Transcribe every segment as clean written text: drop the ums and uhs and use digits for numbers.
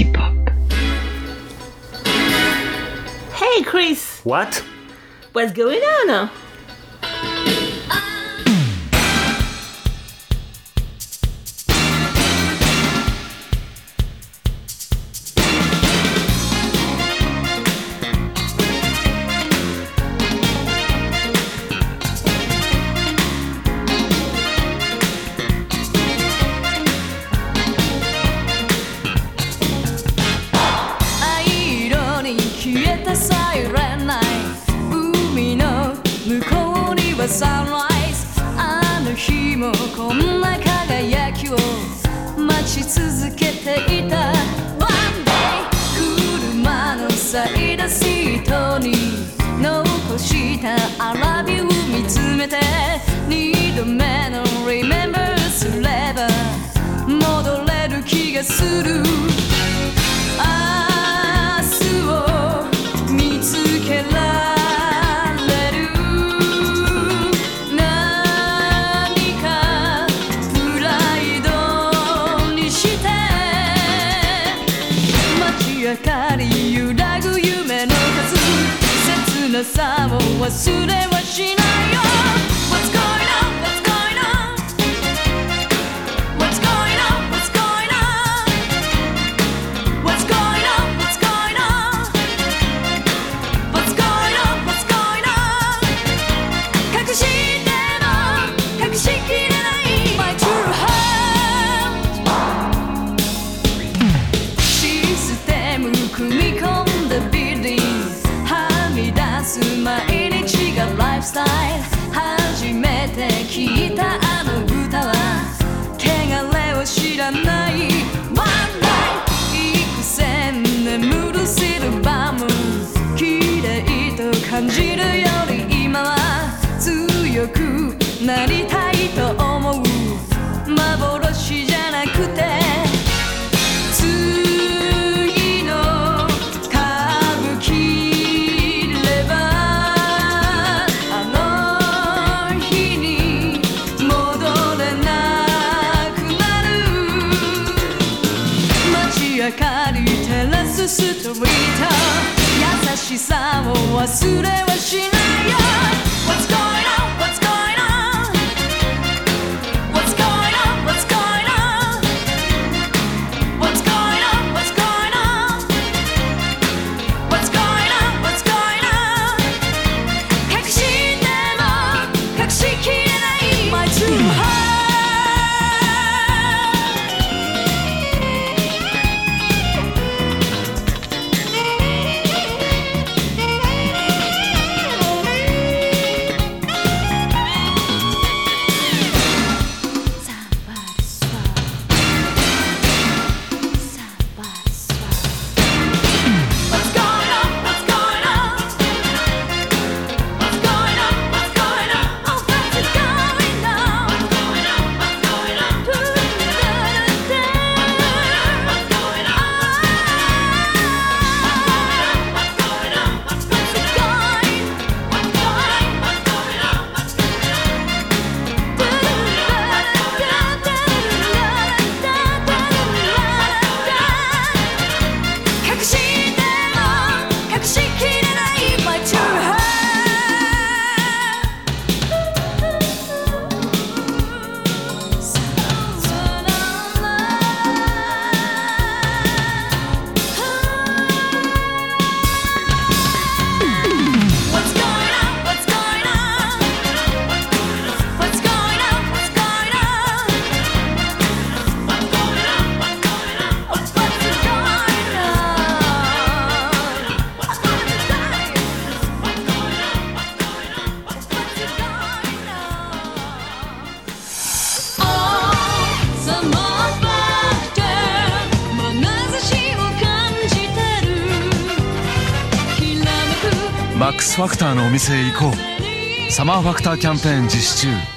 Sexy Pop. Hey Chris! What? What's going on?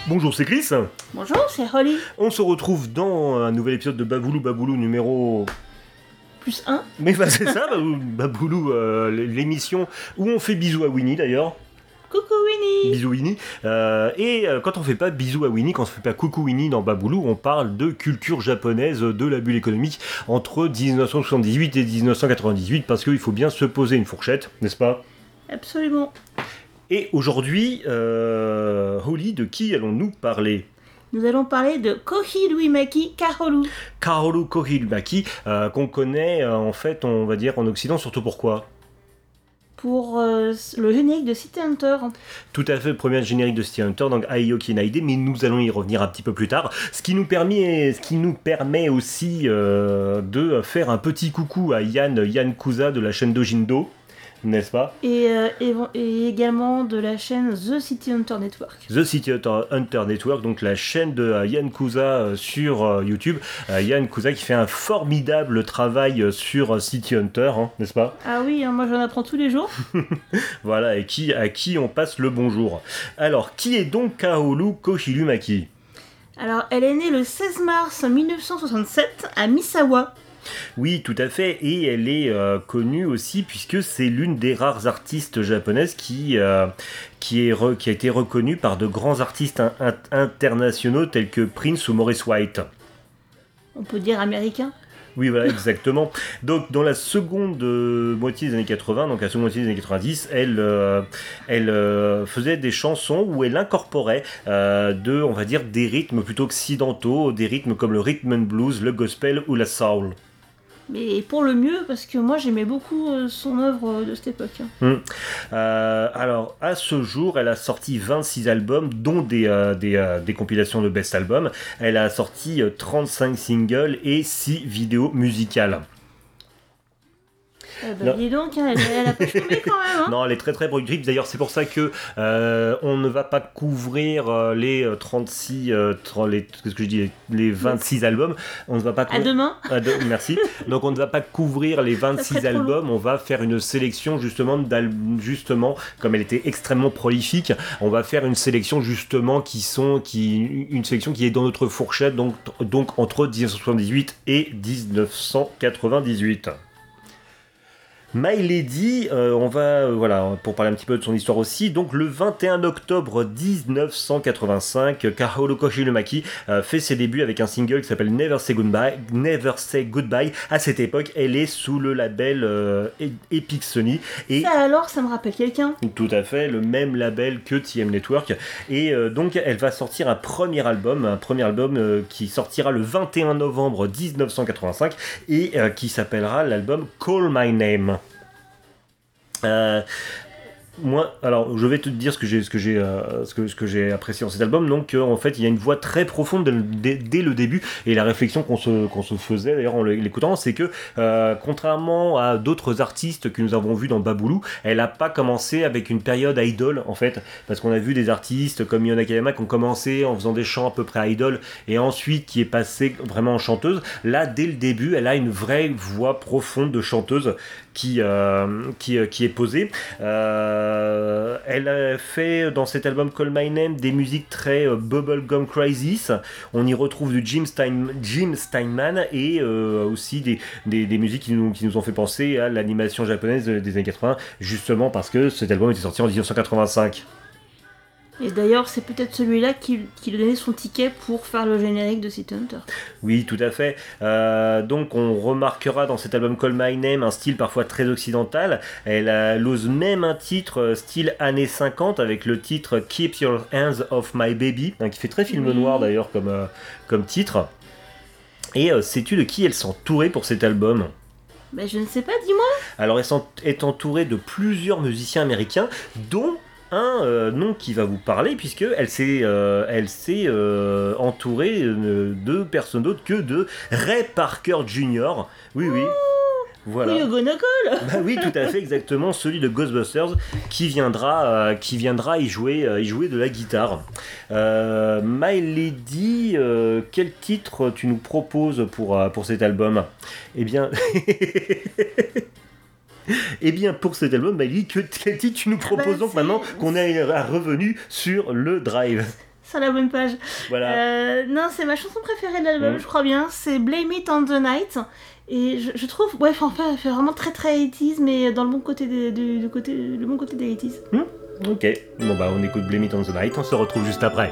Bonjour, c'est Chris. Bonjour, c'est Holly. On se retrouve dans un nouvel épisode de Baboulou Baboulou numéro... Plus 1. Mais bah, c'est ça, Baboulou, l'émission où on fait bisous à Winnie d'ailleurs. Coucou Winnie. Bisous Winnie. Et quand on fait pas bisous à Winnie, quand on fait pas coucou Winnie dans Baboulou, on parle de culture japonaise, de la bulle économique entre 1978 et 1998, parce qu'il faut bien se poser une fourchette, n'est-ce pas? Absolument. Et aujourd'hui, Holly, de qui allons-nous parler? Nous allons parler de Kohiruimaki Kahoru. Kahoru Kohiruimaki, qu'on connaît en fait, on va dire, en Occident, surtout pourquoi? Pour le générique de City Hunter. Tout à fait, le premier générique de City Hunter, donc Aioki Naide, mais nous allons y revenir un petit peu plus tard. Ce qui nous permet aussi de faire un petit coucou à Yann Kouza de la chaîne Dojindo. N'est-ce pas? Et également de la chaîne The City Hunter Network. The City Hunter Network, donc la chaîne de Yann Kouza sur YouTube. Yann Kouza qui fait un formidable travail sur City Hunter, hein, n'est-ce pas? Ah oui, hein, moi j'en apprends tous les jours. Voilà, et à qui on passe le bonjour. Alors, qui est donc Kahoru Kohiruimaki? Alors, elle est née le 16 mars 1967 à Misawa. Oui, tout à fait, et elle est connue aussi puisque c'est l'une des rares artistes japonaises qui a été reconnue par de grands artistes internationaux tels que Prince ou Maurice White. On peut dire américain. Oui, voilà, exactement. Donc, dans la seconde moitié des années 80, donc la seconde moitié des années 90, elle faisait des chansons où elle incorporait on va dire, des rythmes plutôt occidentaux, des rythmes comme le rhythm and blues, le gospel ou la soul. Mais pour le mieux, parce que moi j'aimais beaucoup son œuvre de cette époque. Alors, à ce jour, elle a sorti 26 albums, dont des compilations de best albums. Elle a sorti 35 singles et 6 vidéos musicales. Dis donc, elle a pas chômé quand même. Hein. Non, elle est très très productrice. D'ailleurs, c'est pour ça que on ne va pas couvrir les 36, les 26 albums. On ne va pas. À demain. Merci. Donc, on ne va pas couvrir les 26 albums. On va faire une sélection justement, comme elle était extrêmement prolifique, on va faire une sélection justement une sélection qui est dans notre fourchette, donc entre 1978 et 1998. My Lady, on va pour parler un petit peu de son histoire aussi. Donc le 21 octobre 1985, Kahoru Kohiruimaki fait ses débuts avec un single qui s'appelle Never Say Goodbye. À cette époque, elle est sous le label Epic Sony. Et ça me rappelle quelqu'un. Tout à fait, le même label que TM Network. Et donc elle va sortir un premier album qui sortira le 21 novembre 1985 et qui s'appellera l'album Call My Name. Moi, alors je vais te dire ce que j'ai apprécié dans cet album. Donc en fait, il y a une voix très profonde dès le début, et la réflexion qu'on se faisait d'ailleurs en l'écoutant, c'est que contrairement à d'autres artistes que nous avons vus dans Baboulou, elle a pas commencé avec une période idol en fait, parce qu'on a vu des artistes comme Mion Akayama qui ont commencé en faisant des chants à peu près idol et ensuite qui est passée vraiment en chanteuse. Là, dès le début, elle a une vraie voix profonde de chanteuse qui est posée. Elle a fait dans cet album Call My Name des musiques très Bubblegum Crisis. On y retrouve du Jim Steinman et aussi des musiques qui nous ont fait penser à l'animation japonaise des années 80, justement parce que cet album était sorti en 1985. Et d'ailleurs, c'est peut-être celui-là qui lui donnait son ticket pour faire le générique de City Hunter. Oui, tout à fait. Donc, on remarquera dans cet album Call My Name un style parfois très occidental. Elle ose même un titre style années 50 avec le titre Keep Your Hands Off My Baby, hein, qui fait très film noir d'ailleurs comme titre. Et sais-tu de qui elle s'entourait pour cet album ? Ben, je ne sais pas, dis-moi. Alors, elle est entourée de plusieurs musiciens américains, dont un nom qui va vous parler, puisque elle s'est entourée de personne d'autre que de Ray Parker Jr. Oui, oui. Voilà. Bah oui, tout à fait, exactement, celui de Ghostbusters qui viendra y jouer de la guitare. My Lady, quel titre tu nous proposes pour cet album? Eh bien, pour cet album, Miley, quel titre tu nous proposes donc maintenant qu'on est revenu sur le drive? Sur la bonne page. Voilà. Non, c'est ma chanson préférée de l'album, je crois bien. C'est Blame It on the Night. Et je trouve, ouais, enfin, elle fait vraiment très très 80s, mais dans le bon côté des 80s. Ok, bon bah on écoute Blame It on the Night, on se retrouve juste après.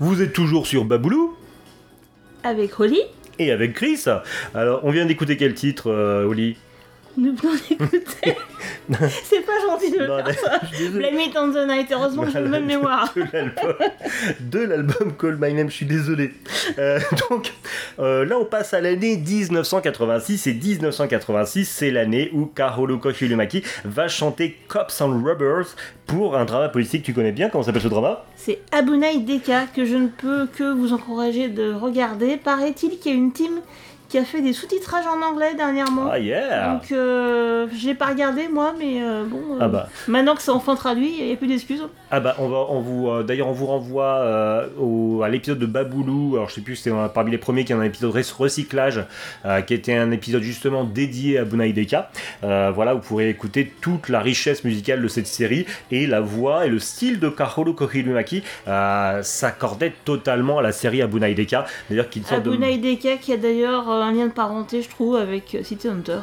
Vous êtes toujours sur Baboulou avec Holly et avec Chris. Alors, on vient d'écouter quel titre, Holly? Nous venons d'écouter. C'est pas gentil de non, faire ça. Blame It on the Night. Heureusement que j'ai la même mémoire. De l'album Call My Name, je suis désolé. Donc, là, on passe à l'année 1986. Et 1986, c'est l'année où Kahoru Kohiruimaki va chanter Cops and Robbers pour un drama politique. Tu connais bien, comment s'appelle ce drama? C'est Abunai Deka, que je ne peux que vous encourager de regarder. Paraît-il qu'il y a une team qui a fait des sous-titrages en anglais dernièrement. Ah yeah. Donc je l'ai pas regardé moi, mais bon. Ah bah. Maintenant que c'est enfin traduit, il n'y a plus d'excuses. Ah bah on vous renvoie à l'épisode de Baboulou. Alors je sais plus, c'était parmi les premiers, qui est un épisode recyclage, qui était un épisode justement dédié à Abunai Deka. Voilà, vous pourrez écouter toute la richesse musicale de cette série, et la voix et le style de Kahoru Kohiruimaki s'accordaient totalement à la série Abunai Deka. D'ailleurs, Abunai Deka qui a d'ailleurs un lien de parenté, je trouve, avec City Hunter.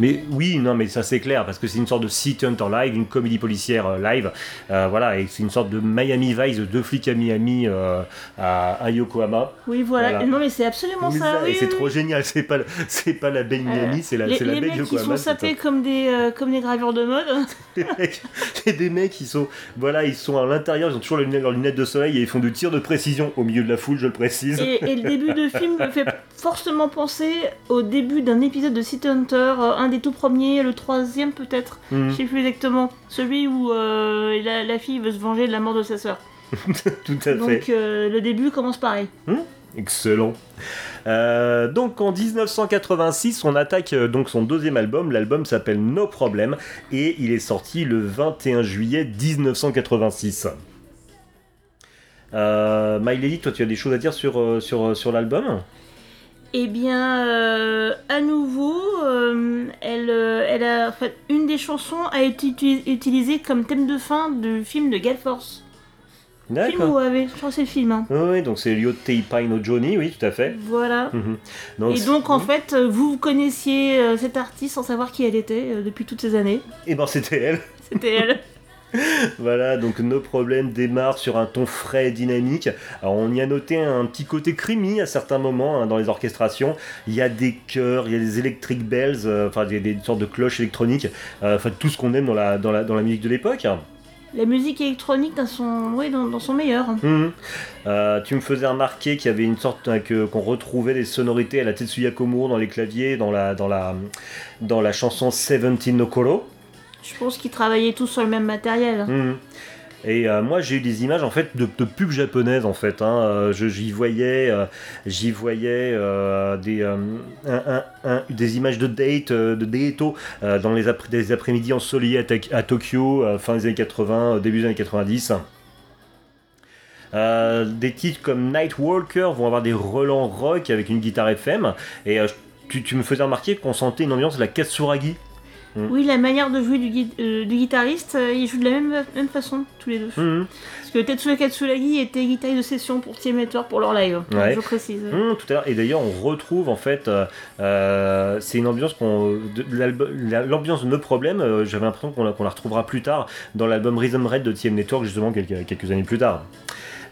Mais oui, non, mais ça c'est clair, parce que c'est une sorte de City Hunter live, une comédie policière live, voilà, et c'est une sorte de Miami Vice, deux flics à Miami, à Yokohama. Oui, voilà. Non, mais c'est absolument ça. Oui, et c'est trop génial, c'est pas la belle Miami, c'est la belle Yokohama. Les mecs qui sont sapés comme des gravures de mode. C'est des mecs qui sont, voilà, ils sont à l'intérieur, ils ont toujours leurs lunettes de soleil et ils font du tir de précision au milieu de la foule, je le précise. Et le début de film me fait forcément penser au début d'un épisode de City Hunter, un l'un des tout premiers, le troisième peut-être, je sais plus exactement, celui où la fille veut se venger de la mort de sa sœur. Tout à fait. Donc le début commence pareil. Excellent. Donc en 1986, on attaque donc son deuxième album. L'album s'appelle Nos Problèmes et il est sorti le 21 juillet 1986. My Lady, toi tu as des choses à dire sur l'album ? Eh bien, à nouveau, elle a, en fait, une des chansons a été utilisée comme thème de fin du film de Gale Force. D'accord. Film ou AV, je crois que c'est le film. Hein. Oui, donc c'est Ryōte-ippai no jonī, oui, tout à fait. Voilà. Mm-hmm. Donc, et donc, en fait, vous connaissiez cette artiste sans savoir qui elle était depuis toutes ces années. Eh ben, c'était elle. C'était elle. Voilà, donc Nos Problèmes démarrent sur un ton frais et dynamique. Alors on y a noté un petit côté creamy à certains moments, hein, dans les orchestrations. Il y a des chœurs, il y a des electric bells, enfin des sortes de cloches électroniques, enfin tout ce qu'on aime dans la musique de l'époque. La musique électronique dans son meilleur. Tu me faisais remarquer qu'il y avait une sorte qu'on retrouvait des sonorités à la Tetsuya Komuro dans les claviers, dans la chanson Seventeen no Koro. Je pense qu'ils travaillaient tous sur le même matériel. Et moi j'ai eu des images en fait de pubs japonaises en fait. J'y voyais des images de date, de Daito dans des après-midi ensoleillés à Tokyo, fin des années 80, début des années 90. Des titres comme Nightwalker vont avoir des relents rock avec une guitare FM. Et tu me faisais remarquer qu'on sentait une ambiance de la Katsuragi. Oui, la manière de jouer du guitariste, il joue de la même façon, tous les deux. Parce que Tetsuya Katsuragi était guitariste de session pour TM Network pour leur live, ouais. Je précise. Tout à l'heure. Et d'ailleurs, on retrouve en fait, c'est une ambiance l'ambiance de Nos Problèmes, j'avais l'impression qu'on la retrouvera plus tard dans l'album Rhythm Red de TM Network, justement quelques années plus tard.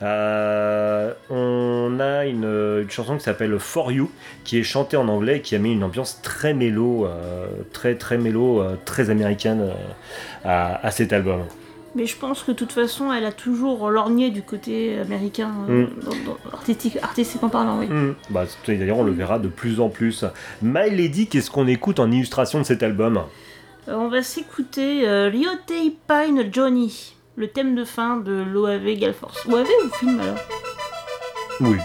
On a une chanson qui s'appelle For You, qui est chantée en anglais et qui a mis une ambiance très mélo, très américaine à cet album. Mais je pense que de toute façon, elle a toujours lorgné du côté américain, artistiquement parlant, oui. Bah, d'ailleurs, on le verra de plus en plus. My Lady, qu'est-ce qu'on écoute en illustration de cet album ? On va s'écouter Ryōte-ippai no jonī. Le thème de fin de l'OAV Gale Force. OAV ou film alors ? Oui.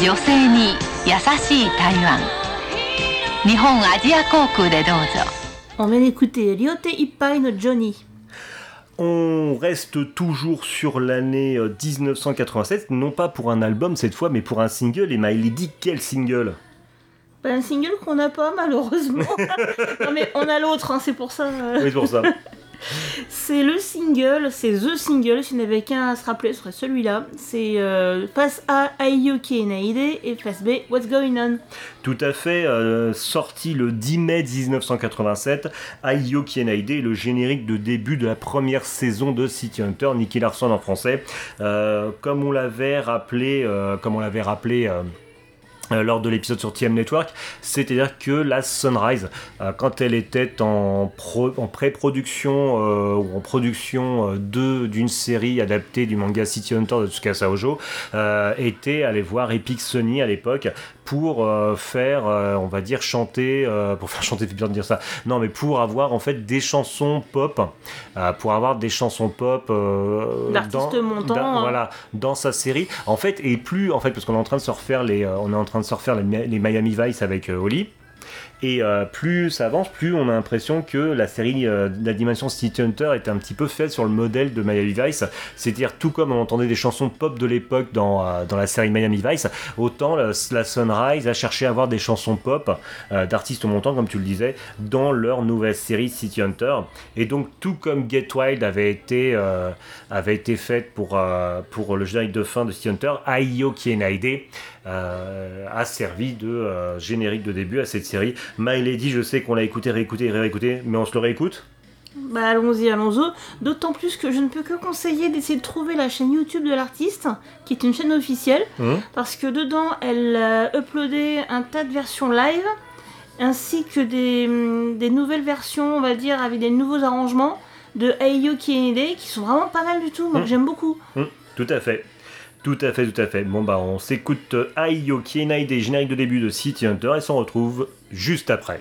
女性に優しい台湾日本アジア航空でどうぞ On vient d'écouter Ryōte-ippai no jonī. On reste toujours sur l'année 1987, non pas pour un album cette fois, mais pour un single. Et Maëlie dit quel single ? Un single qu'on n'a pas malheureusement. Non mais on a l'autre, hein, c'est pour ça. Oui, pour ça. C'est le single, c'est The Single, s'il n'y avait qu'un à se rappeler, ce serait celui-là. C'est Face A, Aiyuki Enaide et Face B, What's Going On. Tout à fait, sorti le 10 mai 1987, Aiyuki Enaide est le générique de début de la première saison de City Hunter, Nicky Larson en français. Comme on l'avait rappelé, lors de l'épisode sur TM Network, c'est-à-dire que la Sunrise, quand elle était en pré-production ou en production d'une série adaptée du manga City Hunter de Tsukasa Ojo, était allée voir Epic Sony à l'époque pour pour avoir en fait des chansons pop, d'artistes montants, voilà, dans sa série en fait, et plus en fait parce qu'on est en train de se refaire les Miami Vice avec Holly. Et plus ça avance, plus on a l'impression que la série, la dimension City Hunter est un petit peu faite sur le modèle de Miami Vice, c'est-à-dire tout comme on entendait des chansons pop de l'époque dans la série Miami Vice, autant la Sunrise a cherché à avoir des chansons pop d'artistes montants, comme tu le disais, dans leur nouvelle série City Hunter. Et donc tout comme Get Wild avait été faite pour le générique de fin de City Hunter, Aiyuki Enaide a servi de générique de début à cette série. My Lady, je sais qu'on l'a réécouté, mais on se le réécoute. Bah allons-y, d'autant plus que je ne peux que conseiller d'essayer de trouver la chaîne YouTube de l'artiste, qui est une chaîne officielle, parce que dedans elle a uploadé un tas de versions live, ainsi que des nouvelles versions, on va dire, avec des nouveaux arrangements de Aiyuki Enaide, qui sont vraiment pas mal du tout, moi que j'aime beaucoup. Tout à fait. Bon bah on s'écoute Aiyuki Enaide, générique de début de City Hunter, et s'en retrouve juste après.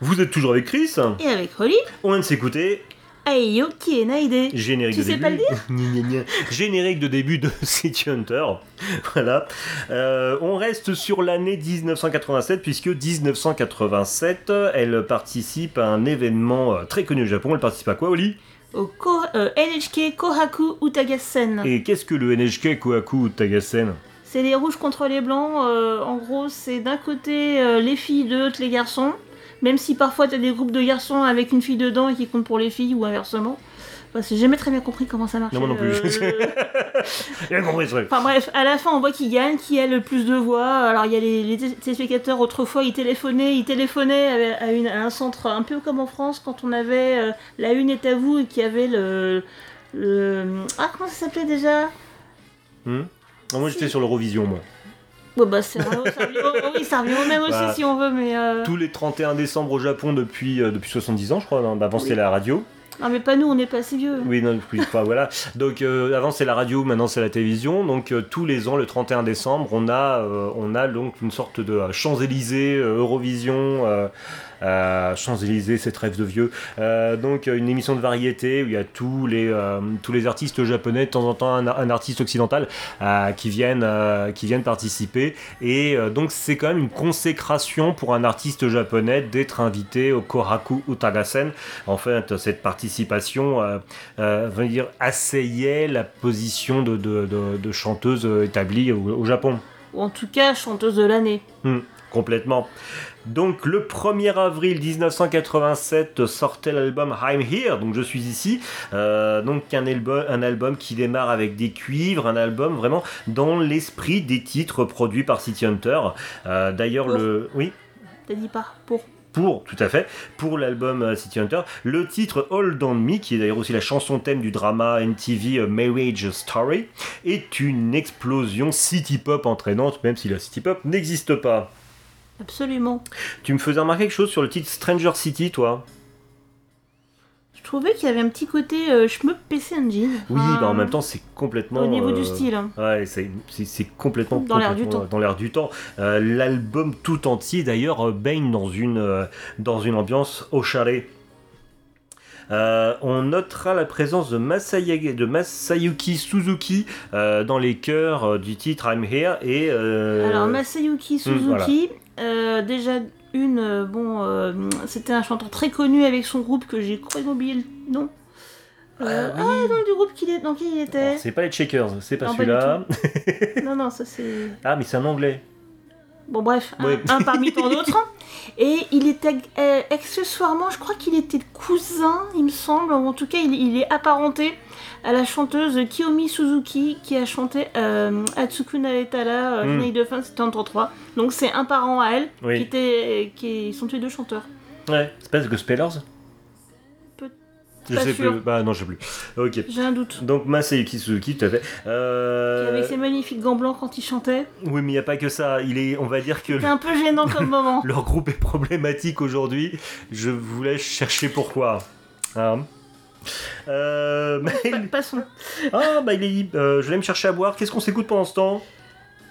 Vous êtes toujours avec Chris. Et avec Holly. On vient de s'écouter Aiyo Kienaide. Générique tu de sais début. Pas le dire. Générique de début de City Hunter. Voilà. On reste sur l'année 1987, puisque 1987, elle participe à un événement très connu au Japon. Elle participe à quoi, Holly? Au NHK Kohaku Utagasen. Et qu'est-ce que le NHK Kohaku Utagasen? C'est les rouges contre les blancs. En gros, c'est d'un côté les filles, de l'autre les garçons. Même si parfois t'as des groupes de garçons avec une fille dedans et qui comptent pour les filles ou inversement. Parce que j'ai jamais très bien compris comment ça marchait. Non, moi non plus. J'ai bien compris ce truc. Enfin bref, à la fin on voit qui gagne, qui a le plus de voix. Alors il y a les téléspectateurs, autrefois ils téléphonaient à un centre un peu comme en France quand on avait La Une est à vous et qu'il y avait le... Ah, comment ça s'appelait déjà? Moi j'étais sur l'Eurovision, moi. Ouais, bah c'est vrai, ça revient au même aussi, bah, si on veut, mais... Tous les 31 décembre au Japon depuis 70 ans, je crois, avant c'était la radio. Non mais pas nous, on n'est pas si vieux. Oui, non, enfin, voilà. Donc avant c'est la radio, maintenant c'est la télévision. Donc tous les ans, le 31 décembre, on a donc une sorte de Champs-Élysées, Eurovision... Champs-Élysées, c'est trêve de vieux. Donc une émission de variété où il y a tous les artistes japonais, de temps en temps un artiste occidental qui viennent participer. Et donc c'est quand même une consécration pour un artiste japonais d'être invité au Kohaku Utagasen. En fait, cette participation asseyait la position de chanteuse établie au Japon. Ou en tout cas chanteuse de l'année. Complètement. Donc le 1er avril 1987 sortait l'album I'm Here, donc je suis ici, donc un album qui démarre avec des cuivres, un album vraiment dans l'esprit des titres produits par City Hunter. D'ailleurs pour. Oui. T'as dit pas pour. Pour, tout à fait, pour l'album City Hunter, le titre Hold On Me, qui est d'ailleurs aussi la chanson thème du drama MTV Marriage Story, est une explosion city pop entraînante, même si la city pop n'existe pas. Absolument. Tu me faisais remarquer quelque chose sur le titre Stranger City, toi? Je trouvais qu'il y avait un petit côté shmup PC Engine. Oui, bah en même temps, c'est complètement... Au niveau du style. Ouais, c'est complètement... Dans l'air du temps. Dans l'air du temps. L'album tout entier, d'ailleurs, baigne dans une ambiance oshare. On notera la présence de Masayuki Suzuki dans les chœurs du titre I'm Here et... Alors, Masayuki Suzuki... Voilà. Déjà c'était un chanteur très connu avec son groupe que j'ai complètement oublié le nom. Oui. Ah non, du groupe dans qui il était. Alors, c'est pas les Checkers, c'est pas celui-là. Pas non, ça c'est... Ah mais c'est un anglais. Bon bref, ouais. un parmi tant d'autres. Et il était accessoirement, je crois qu'il était cousin, il me semble, ou en tout cas il est apparenté à la chanteuse Kiyomi Suzuki qui a chanté Atsuku Naretara, Finale de fin, c'était en 33. Donc c'est un parent à elle, oui. Ils sont tous les deux chanteurs. Ouais, c'est pas The Gospelers? Je sais plus. Ok. J'ai un doute. Donc Masayuki Suzuki, tout à fait. Avec ses magnifiques gants blancs quand il chantait. Oui, mais il n'y a pas que ça. On va dire que. C'est un peu gênant comme moment. Leur groupe est problématique aujourd'hui. Je vous laisse chercher pourquoi. Passons. Je vais me chercher à boire. Qu'est-ce qu'on s'écoute pendant ce temps?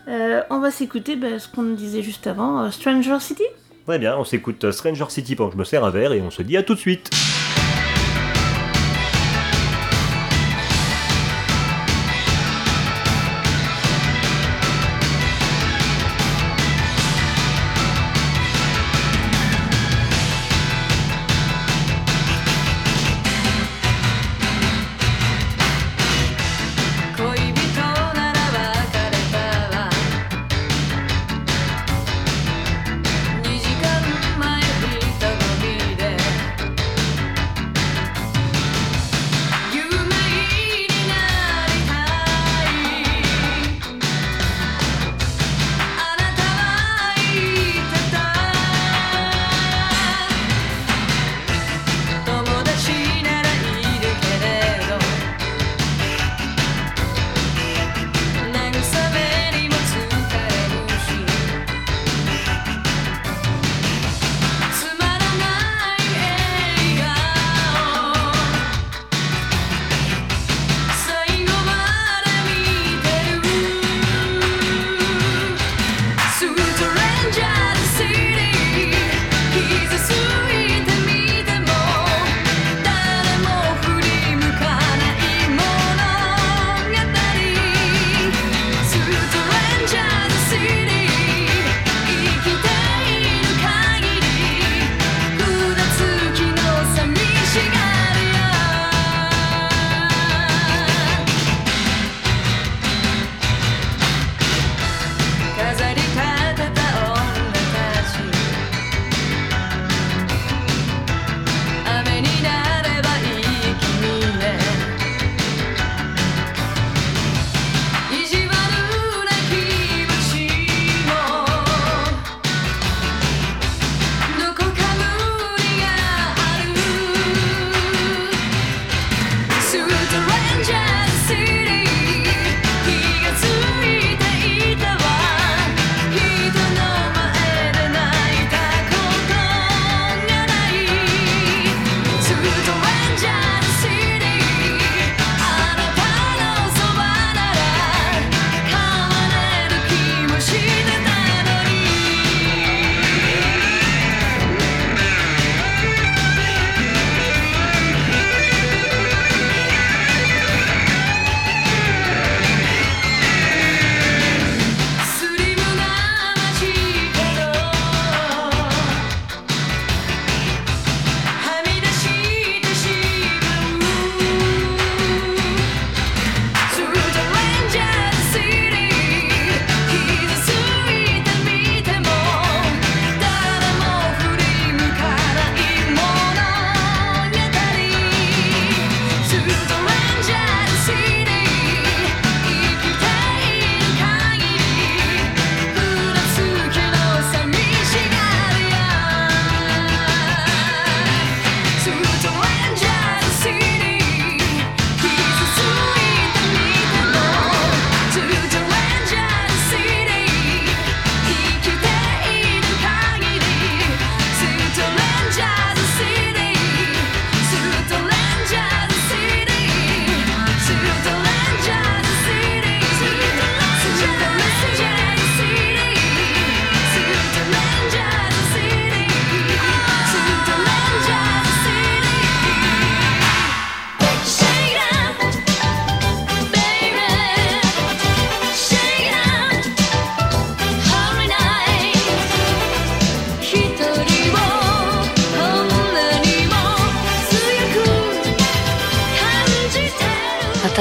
On va s'écouter ce qu'on disait juste avant, Stranger City. Très bien, on s'écoute Stranger City pendant que je me sers un verre et on se dit à tout de suite.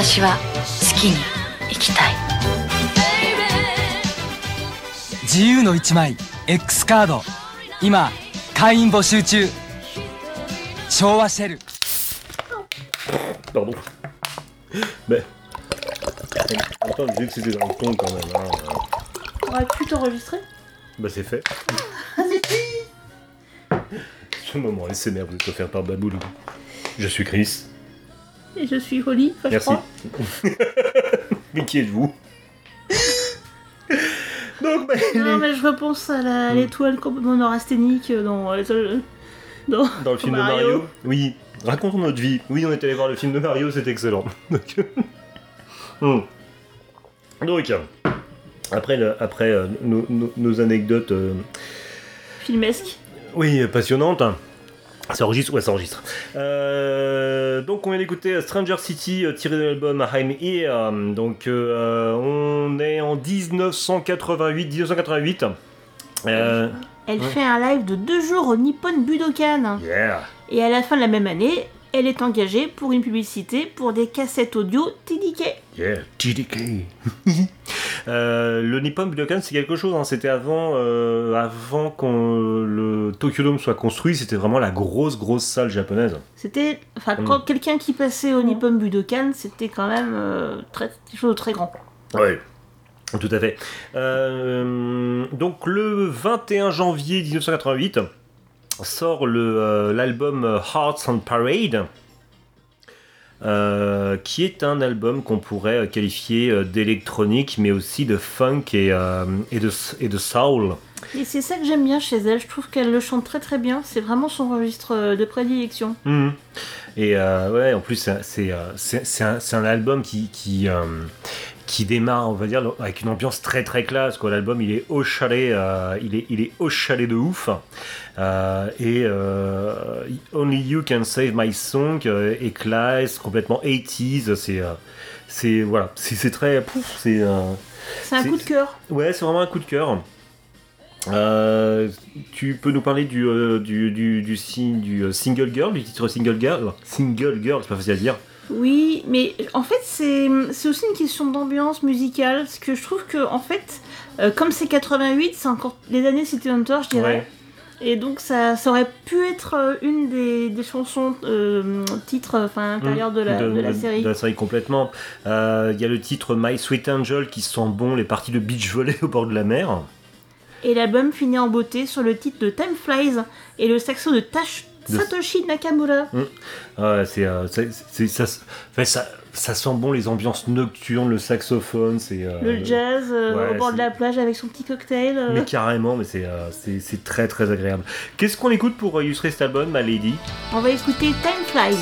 私は好きに生きたい。自由の一枚 X カード、今会員募集中。昭和シェル。Pardon. Mais attends, je disais que c'était dans le ton quand même. Hein. On aurait pu t'enregistrer. Bah c'est fait. Ce moment SMR vous est offert par Baboulou. Je suis Chris. Et je suis Holly. Enfin, merci. Je crois. Mais qui êtes-vous? Donc, bah, non, mais je repense à l'étoile complètement neurasthénique dans le film de Mario. Oui. Racontons notre vie. Oui, on est allé voir le film de Mario, c'était excellent. Donc après nos anecdotes filmesques. Oui, passionnantes. Ça enregistre, ouais, ça enregistre. Donc on vient d'écouter Stranger City tiré de l'album I'm Here. Donc on est en 1988. Elle fait un live de 2 jours au Nippon Budokan. Yeah. Et à la fin de la même année, elle est engagée pour une publicité pour des cassettes audio TDK. Yeah, TDK. Le Nippon Budokan, c'est quelque chose. Hein. C'était avant qu'on le Tokyo Dome soit construit. C'était vraiment la grosse salle japonaise. C'était, enfin, quand quelqu'un qui passait au Nippon Budokan, c'était quand même quelque chose de très grand. Ouais. Tout à fait. Donc le 21 janvier 1988 sort l'album Hearts on Parade, qui est un album qu'on pourrait qualifier d'électronique, mais aussi de funk et de soul. Et c'est ça que j'aime bien chez elle, je trouve qu'elle le chante très bien, c'est vraiment son registre de prédilection. Mmh. Et ouais, en plus c'est un album qui démarre, on va dire, avec une ambiance très classe, quoi. L'album, il est au chalet, il est au chalet de ouf. Only You Can Save My Song est classe, complètement 80s. C'est voilà, c'est très pouf, c'est un coup de cœur. Ouais, c'est vraiment un coup de cœur. Tu peux nous parler du Single Girl, du titre Single Girl. Single Girl, c'est pas facile à dire. Oui, mais en fait, c'est aussi une question d'ambiance musicale, parce que je trouve que, en fait, comme c'est 88, c'est encore les années City Hunter, je dirais. Ouais. Et donc, ça aurait pu être une des chansons, titres, enfin, intérieures de la série. De la série, complètement. Y a le titre My Sweet Angel qui sent bon les parties de beach volley au bord de la mer. Et l'album finit en beauté sur le titre de Time Flies et le saxo de Satoshi Nakamura. Ça sent bon les ambiances nocturnes, le saxophone, c'est le jazz au bord de la plage avec son petit cocktail. Mais carrément, mais c'est très agréable. Qu'est-ce qu'on écoute pour illustrer cet album, ma lady? On va écouter Time Flies.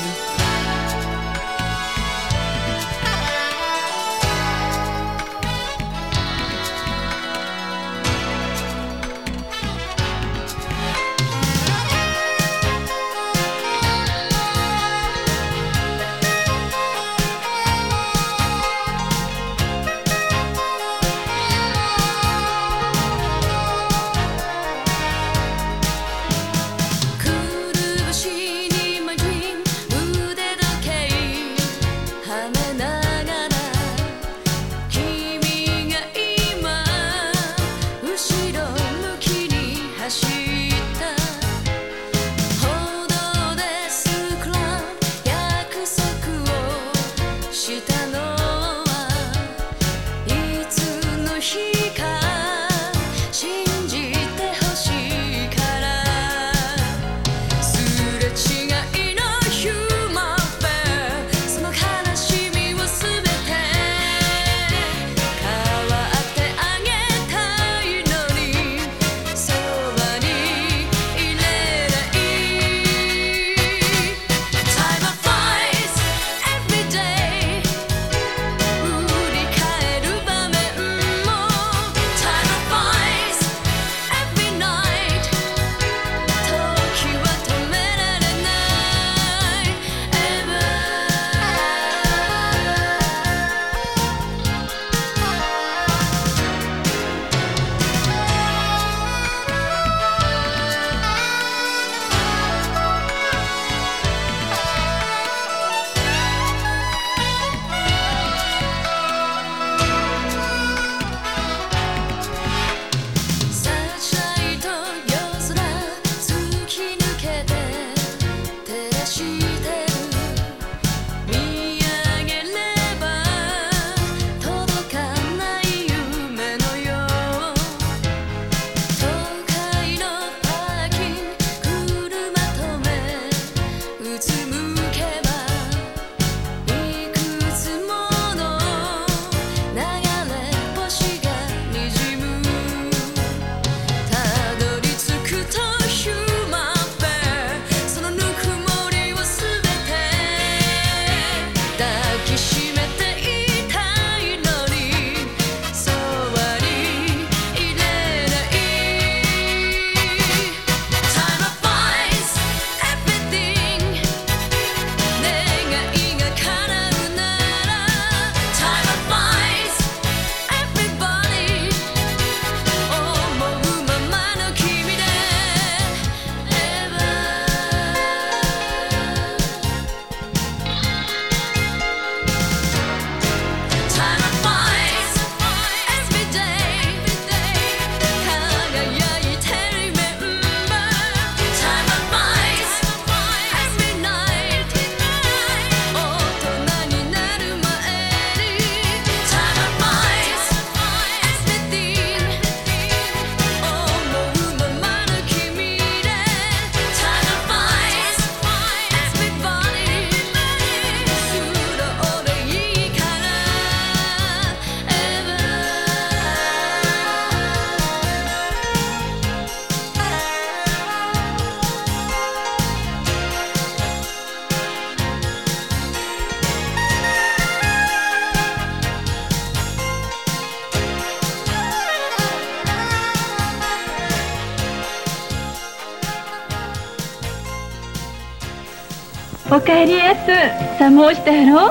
おかえりやす。さもうしたやろ。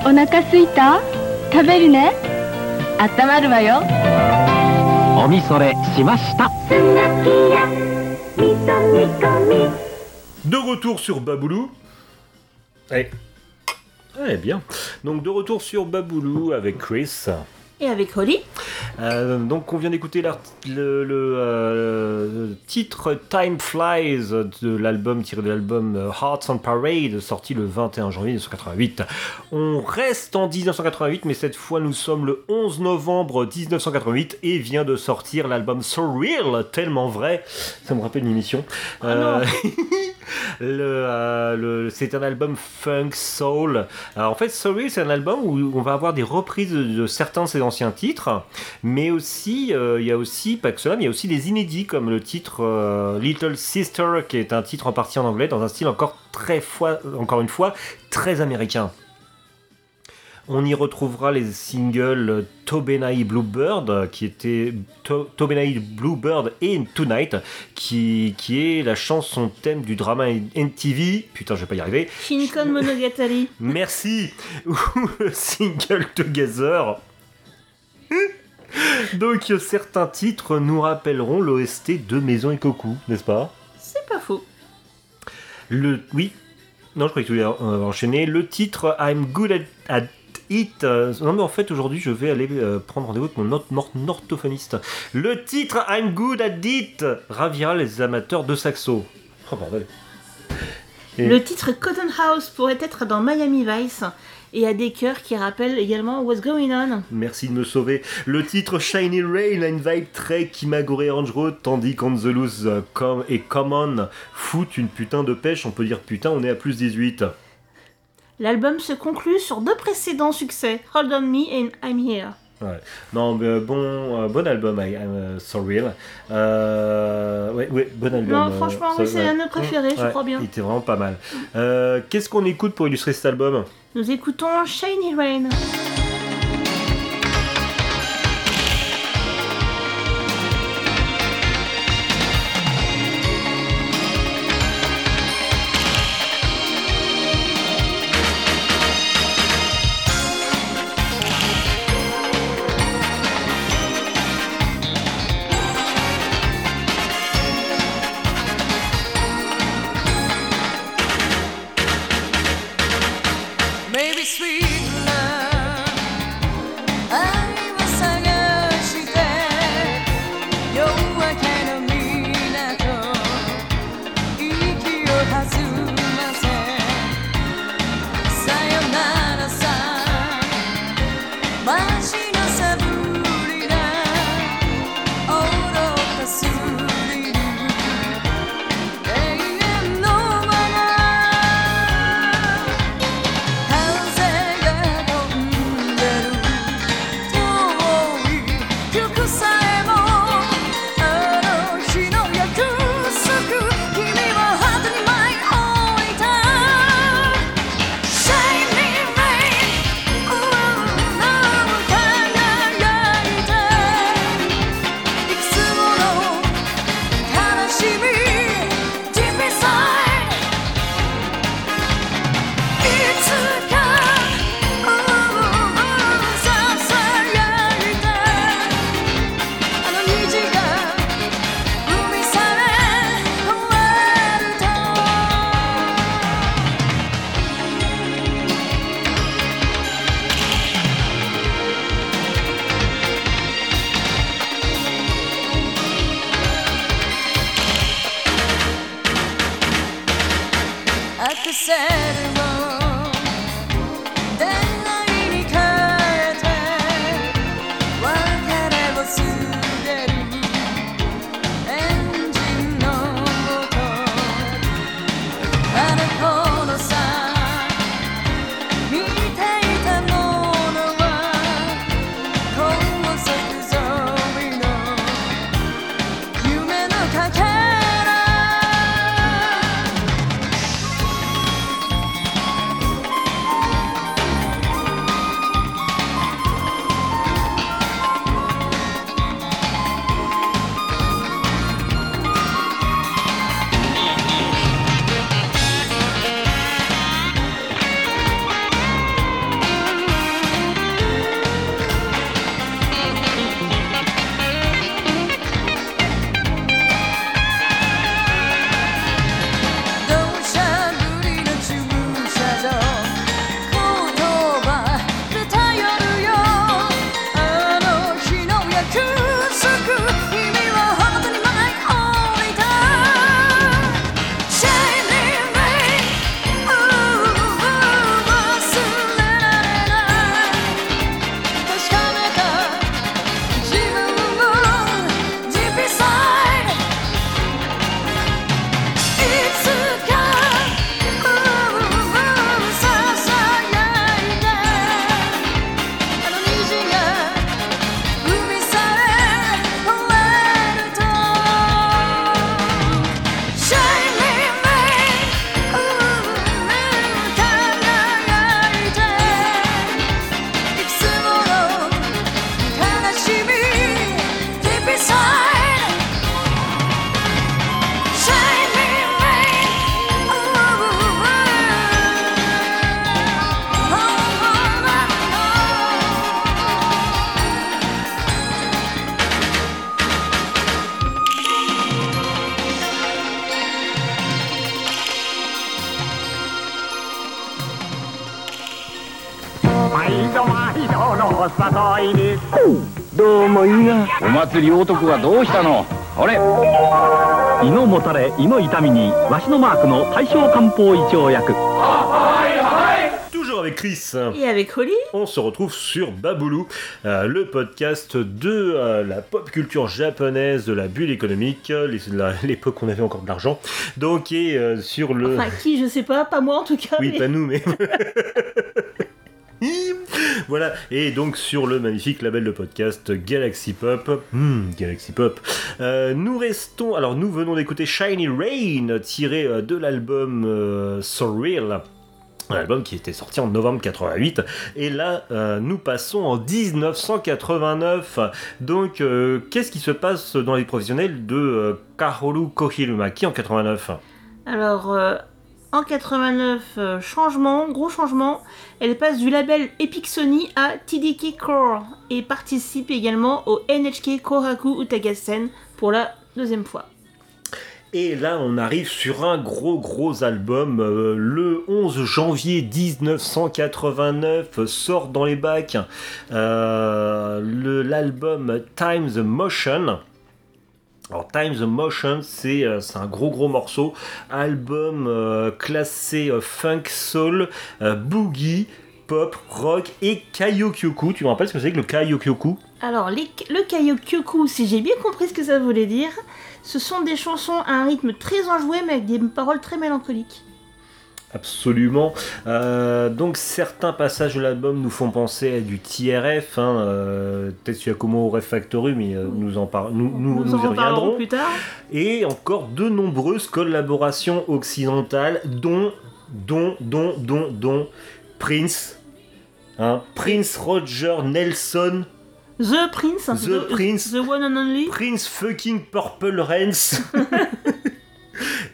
お腹すいた？食べるね。あったまるわよ。おみそれしました。すなきやみそ煮込み。De retour sur Baboulou. Allez. Ouais, bien. Donc de retour sur Baboulou avec Chris. Et avec Holly. Donc on vient d'écouter le titre Time Flies de l'album tiré de l'album Hearts on Parade, sorti le 21 janvier 1988. On reste en 1988, mais cette fois nous sommes le 11 novembre 1988 et vient de sortir l'album So Real, tellement vrai. Ça me rappelle une émission. C'est un album funk soul. Alors, en fait, So Real, c'est un album où on va avoir des reprises de certains de ses anciens titres, mais aussi il y a aussi pas que cela, mais il y a aussi des inédits comme le titre Little Sister, qui est un titre en partie en anglais dans un style encore une fois très américain. On y retrouvera les singles Tobenai Bluebird, qui était Tobenai Bluebird et Tonight, qui est la chanson thème du drama NTV. Putain, je vais pas y arriver. Shinkan Monogatari. Merci. Ou le single Together. Donc, certains titres nous rappelleront l'OST de Maison et Koku, n'est-ce pas? C'est pas faux. Oui. Non, je croyais que tu voulais enchaîner. Le titre I'm Good at It. Non, mais en fait, aujourd'hui, je vais aller prendre rendez-vous avec mon orthophoniste. Le titre I'm Good at It ravira les amateurs de saxo. Oh, bordel. Et... Le titre Cotton House pourrait être dans Miami Vice. Et à des chœurs qui rappellent également What's Going On. Merci de me sauver. Le titre Shiny Rain a une vibe très Kimagure Orange Road, tandis qu'On the Loose et Come On foutent une putain de pêche. On peut dire putain, on est à plus 18. L'album se conclut sur deux précédents succès, Hold On Me et I'm Here. Ouais. Non, mais bon album, So Real. Ouais, bon album. Non, franchement, c'est un de mes préférés, je crois bien. Il était vraiment pas mal. Qu'est-ce qu'on écoute pour illustrer cet album ? Nous écoutons Shiny Rain. 方はいねえ。どうもいいな。お祭り男がどうしたの？あれ。胃のもたれ、胃の痛みに、わしのマークの大正漢方胃腸薬。Avec Chris et avec Holly, on se retrouve sur Baboulou, le podcast de la pop culture japonaise, de la bulle économique, l'époque où on avait encore de l'argent. Donc et sur le. Enfin qui, je sais pas, pas moi en tout cas. Oui, mais... pas nous, mais. Voilà, et donc sur le magnifique label de podcast Galaxy Pop. Galaxy Pop. Nous restons. Alors nous venons d'écouter Shiny Rain, tiré de l'album So Real. Un album qui était sorti en novembre 88, et là nous passons en 1989. Donc qu'est-ce qui se passe dans les professionnels de Kahoru Kohiruimaki en 89? Alors en 89, gros changement, elle passe du label Epic Sony à TDK Core et participe également au NHK Kohaku Utagasen pour la deuxième fois. Et là, on arrive sur un gros album. Le 11 janvier 1989 sort dans les bacs l'album Time the Motion. Alors Time the Motion, c'est un gros morceau. Album classé funk, soul, boogie, pop, rock et Kayokyoku. Tu me rappelles ce que c'est que le Kayokyoku? Alors le Kayokyoku, si j'ai bien compris ce que ça voulait dire... Ce sont des chansons à un rythme très enjoué, mais avec des paroles très mélancoliques. Absolument. Donc certains passages de l'album nous font penser à du TRF, Tetsuya Komuro Refactory, mais nous y reviendrons plus tard. Et encore de nombreuses collaborations occidentales, dont Prince, Prince Roger Nelson. The Prince, The One and Only, Prince fucking Purple Rains,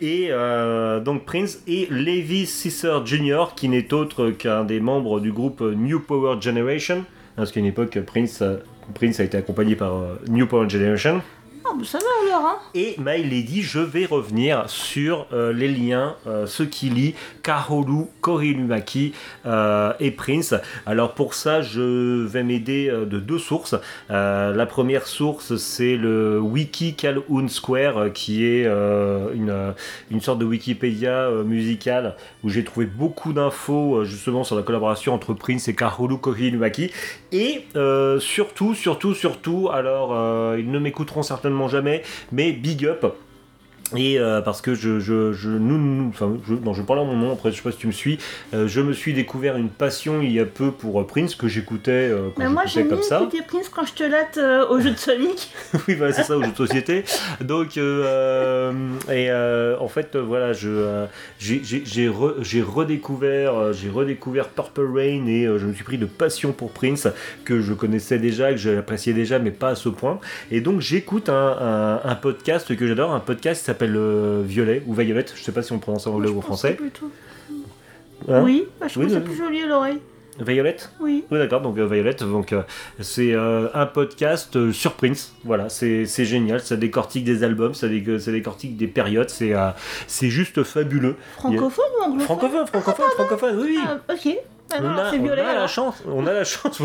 et donc Prince et Levi Sissers Jr., qui n'est autre qu'un des membres du groupe New Power Generation, parce qu'à une époque Prince a été accompagné par New Power Generation. Oh, mais ça va alors, hein. Et My Lady, je vais revenir sur les liens, ce qui lie Kahoru Kohiruimaki et Prince. Alors pour ça, je vais m'aider de deux sources. La première source, c'est le Wiki Calhoun Square, qui est une sorte de Wikipédia musicale, où j'ai trouvé beaucoup d'infos justement sur la collaboration entre Prince et Kahoru Kohiruimaki. Et surtout, alors ils ne m'écouteront certainement jamais, mais big up, et parce que je parle à mon nom, après je sais pas si tu me suis, je me suis découvert une passion il y a peu pour Prince, que j'écoutais j'écoutais Prince quand je te latte au jeu de Sonic. Oui, bah c'est ça, au jeu de société. Donc en fait voilà, j'ai redécouvert Purple Rain, et je me suis pris de passion pour Prince, que je connaissais déjà, que j'appréciais déjà, mais pas à ce point. Et donc j'écoute un podcast que j'adore, un podcast qui s'appelle Violet ou Violette, je sais pas si on prononce en anglais ou en français. Oui, je trouve que c'est plus joli à l'oreille. Violette ? Oui. Oui, d'accord, donc Violette, donc, c'est un podcast sur Prince, voilà, c'est génial, ça décortique des albums, ça décortique des périodes, c'est juste fabuleux. Francophone ou anglophone ? Francophone, oui. Ah, ok. On a la chance,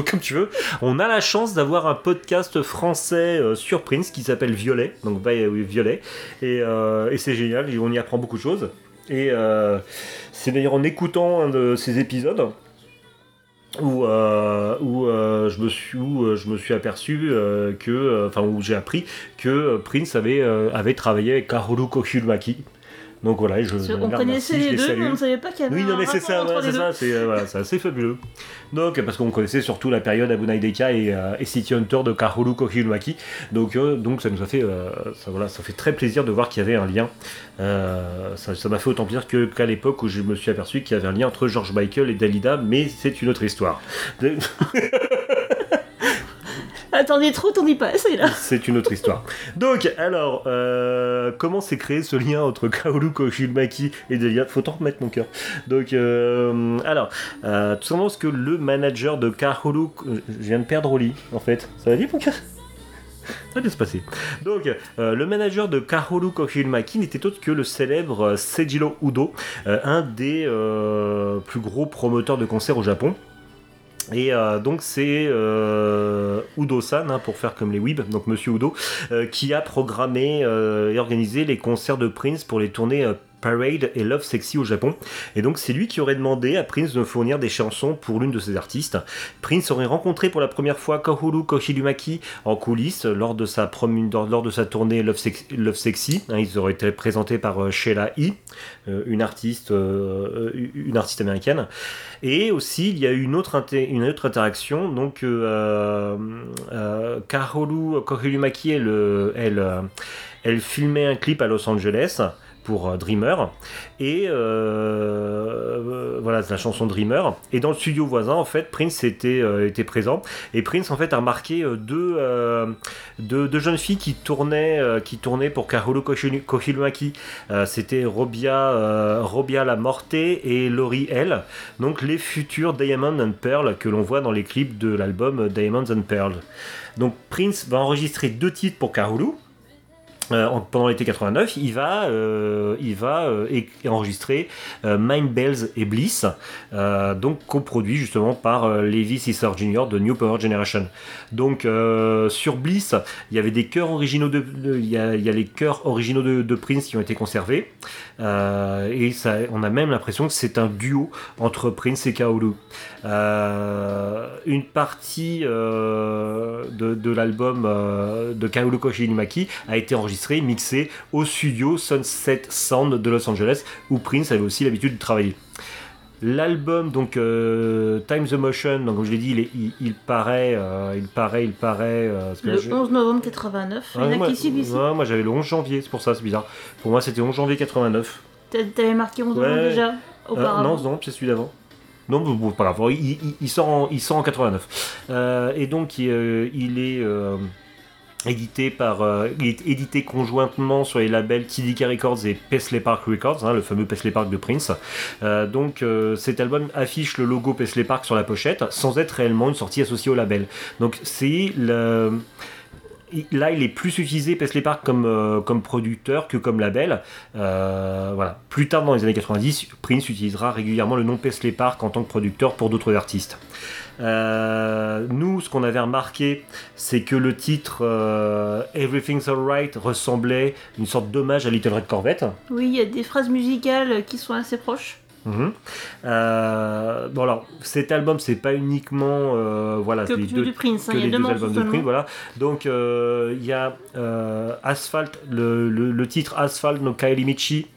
comme tu veux, on a la chance d'avoir un podcast français sur Prince qui s'appelle Violet, donc Violet, et c'est génial, on y apprend beaucoup de choses, et c'est d'ailleurs en écoutant un de ces épisodes où je me suis aperçu que, enfin où j'ai appris que Prince avait travaillé avec Kahoru Kohiruimaki. Donc voilà, on connaissait les deux, mais on ne savait pas qu'il y avait un rapport entre les deux. C'est assez fabuleux. Donc, parce qu'on connaissait surtout la période Abunai Deka et City Hunter de Kahoru Kohiruimaki. Donc ça nous a fait, ça fait très plaisir de voir qu'il y avait un lien. Ça m'a fait autant plaisir qu'à l'époque où je me suis aperçu qu'il y avait un lien entre George Michael et Dalida, mais c'est une autre histoire. Attendez trop, t'en dis pas assez là. C'est une autre histoire. Donc, alors, comment s'est créé ce lien entre Kahoru Kohiruimaki et Delia? Faut t'en remettre, mon cœur. Donc, tout simplement parce que le manager de Kahoru... Je viens de perdre au lit, en fait. Ça va dire, mon cœur? Ça va se passer. Donc, le manager de Kahoru Kohiruimaki n'était autre que le célèbre Seijiro Udo, un des plus gros promoteurs de concerts au Japon. Et donc c'est Udo-san, hein, pour faire comme les weebs, donc Monsieur Udo, qui a programmé et organisé les concerts de Prince pour les tournées Parade et Love Sexy au Japon. Et donc c'est lui qui aurait demandé à Prince de fournir des chansons pour l'une de ses artistes. Prince aurait rencontré pour la première fois Kahoru Kohiruimaki en coulisses lors de sa tournée Love Sexy. Hein, ils auraient été présentés par Sheila E, une artiste américaine. Et aussi il y a eu une autre interaction. Donc Kahoru Kohiruimaki elle filmait un clip à Los Angeles pour Dreamer, et voilà, c'est la chanson Dreamer, et dans le studio voisin en fait Prince était présent, et Prince en fait a remarqué deux jeunes filles qui tournaient pour Kahoru Kohiruimaki, c'était Robia La Morte et Lori L, donc les futurs Diamonds and Pearl que l'on voit dans les clips de l'album Diamonds and Pearl. Donc Prince va enregistrer 2 titres pour Kahoru. Pendant l'été 89, il va enregistrer Mind Bells et Bliss, donc coproduit justement par Levi Sissar Jr. de New Power Generation. Donc sur Bliss, il y avait des chœurs originaux il y a les chœurs originaux de Prince qui ont été conservés, et ça, on a même l'impression que c'est un duo entre Prince et Kahoru. Une partie de l'album de Kahoru Kohiruimaki a été enregistré, mixé au studio Sunset Sound de Los Angeles, où Prince avait aussi l'habitude de travailler. L'album, donc Time the Motion, donc comme je l'ai dit, il paraît le 11 novembre 89. Ah, moi j'avais le 11 janvier, c'est pour ça, c'est bizarre. Pour moi c'était 11 janvier 89. T'avais marqué 11 novembre déjà auparavant. Non, c'est celui d'avant. Non, bon, pas grave. Il sort en 89. Et donc il est édité conjointement sur les labels Tidica Records et Paisley Park Records, hein, le fameux Paisley Park de Prince. Donc cet album affiche le logo Paisley Park sur la pochette sans être réellement une sortie associée au label. Donc c'est là il est plus utilisé Paisley Park comme producteur que comme label. Voilà. Plus tard dans les années 90, Prince utilisera régulièrement le nom Paisley Park en tant que producteur pour d'autres artistes. Nous, ce qu'on avait remarqué, c'est que le titre Everything's Alright ressemblait une sorte d'hommage à Little Red Corvette. Oui, il y a des phrases musicales qui sont assez proches. Bon, alors cet album, c'est pas uniquement voilà, que les deux Prince, hein, que les deux albums de Prince, voilà. Donc il y a Asphalt, le titre Asphalt no Kaelimichi,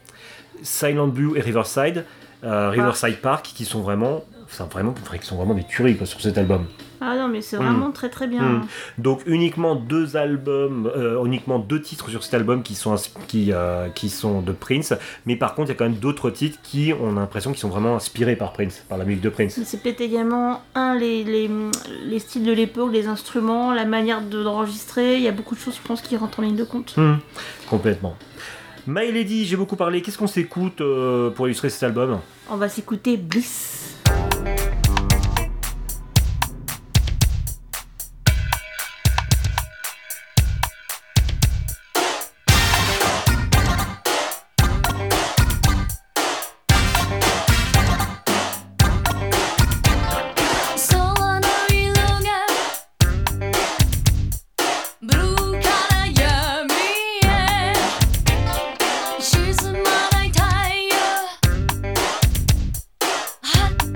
Silent Blue et Riverside, Riverside Park, qui sont vraiment des tueries quoi, sur cet album. Ah non, mais c'est vraiment très très bien. Donc uniquement 2 titres sur cet album qui sont de Prince, mais par contre il y a quand même d'autres titres qui, on a l'impression qu'ils sont vraiment inspirés par Prince, par la musique de Prince. C'est peut-être également les styles de l'époque, les instruments, la manière d'enregistrer, il y a beaucoup de choses je pense qui rentrent en ligne de compte. Complètement. My Lady, j'ai beaucoup parlé, qu'est-ce qu'on s'écoute pour illustrer cet album? On va s'écouter Bliss. She's my night tiger. Hot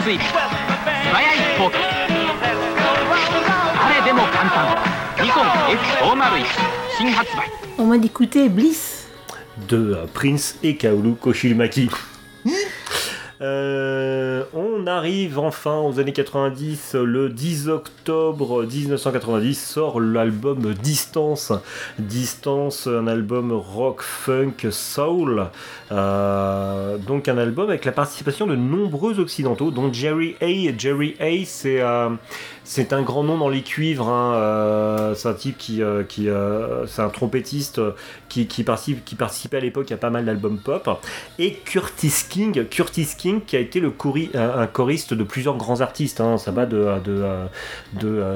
熱い、素早いスポーツ、誰でも簡単、ニコン F501 新発売。On m'a écouté Bliss de Prince et Kahoru Kohiruimaki. On arrive enfin aux années 90. Le 10 octobre 1990 sort l'album Distance. Distance, un album rock, funk, soul. Donc un album avec la participation de nombreux occidentaux, dont Jerry A. Jerry A, c'est un grand nom dans les cuivres, hein. C'est un type qui c'est un trompettiste qui participait à l'époque à pas mal d'albums pop. Et Curtis King qui a été un choriste de plusieurs grands artistes, hein. Ça va de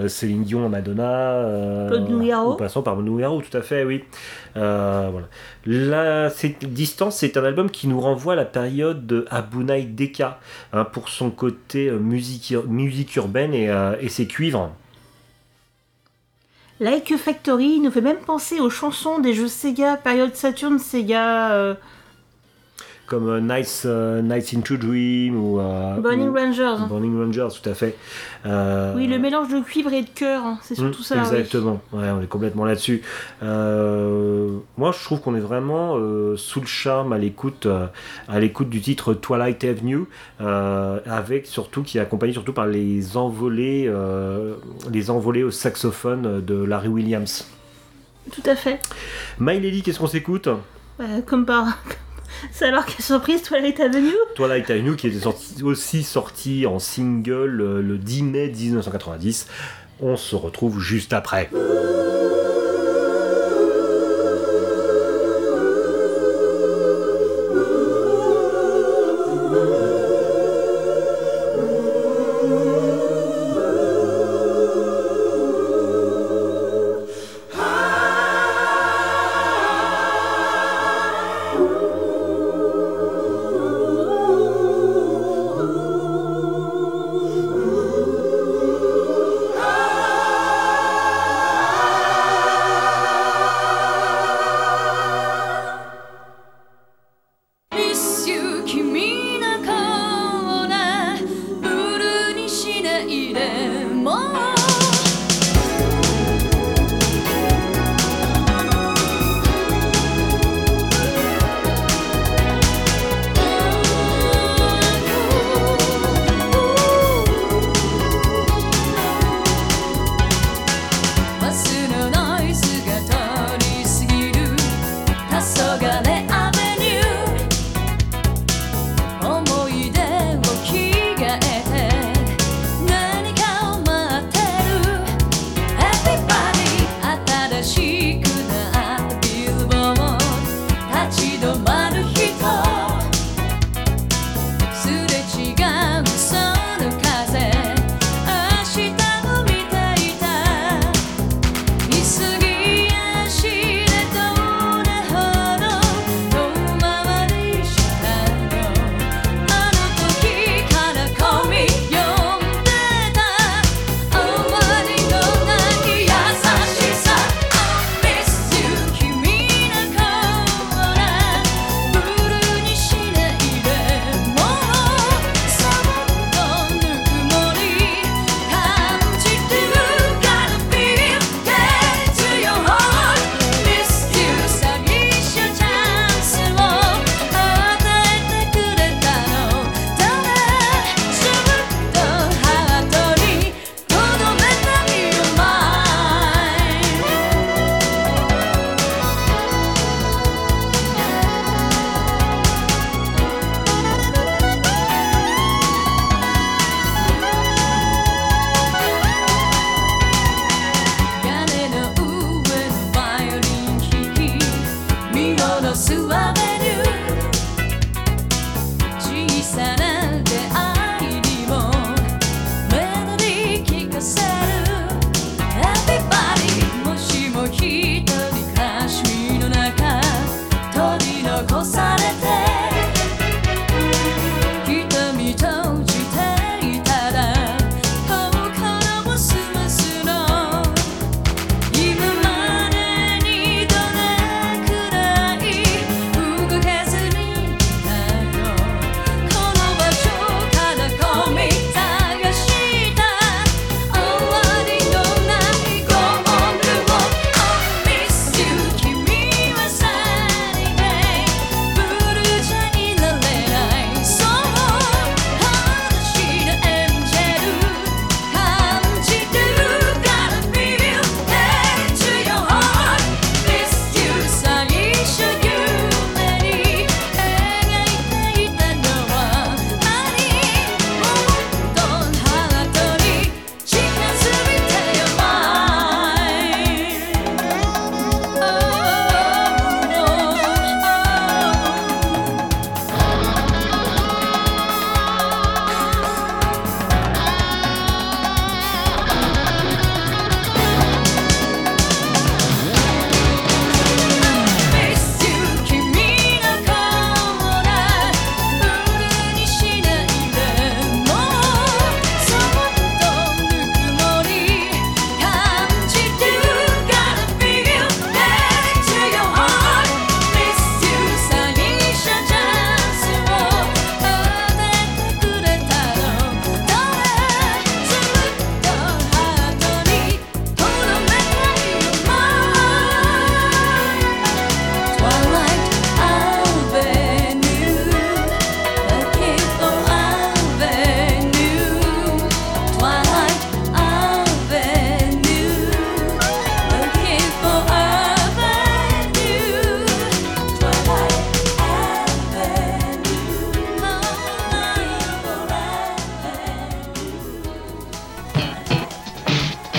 Céline Dion à Madonna, en passant par Nouyaro, tout à fait, oui. Voilà. Distance, c'est un album qui nous renvoie à la période de Abunai Deka, hein, pour son côté musique urbaine et ses cuivres. Like a Factory nous fait même penser aux chansons des jeux Sega, période Saturn Sega, comme Nights into Dream ou Burning Rangers. Burning Rangers, tout à fait. Oui, le mélange de cuivre et de cœur, hein, c'est surtout ça. Exactement, oui. Ouais, on est complètement là-dessus. Moi, je trouve qu'on est vraiment sous le charme à l'écoute du titre Twilight Avenue, avec surtout qui est accompagné surtout par les envolées au saxophone de Larry Williams. Tout à fait. My Lady, qu'est-ce qu'on s'écoute ? Comme par. C'est alors quelle surprise, Twilight Avenue qui était sorti en single le 10 mai 1990. On se retrouve juste après.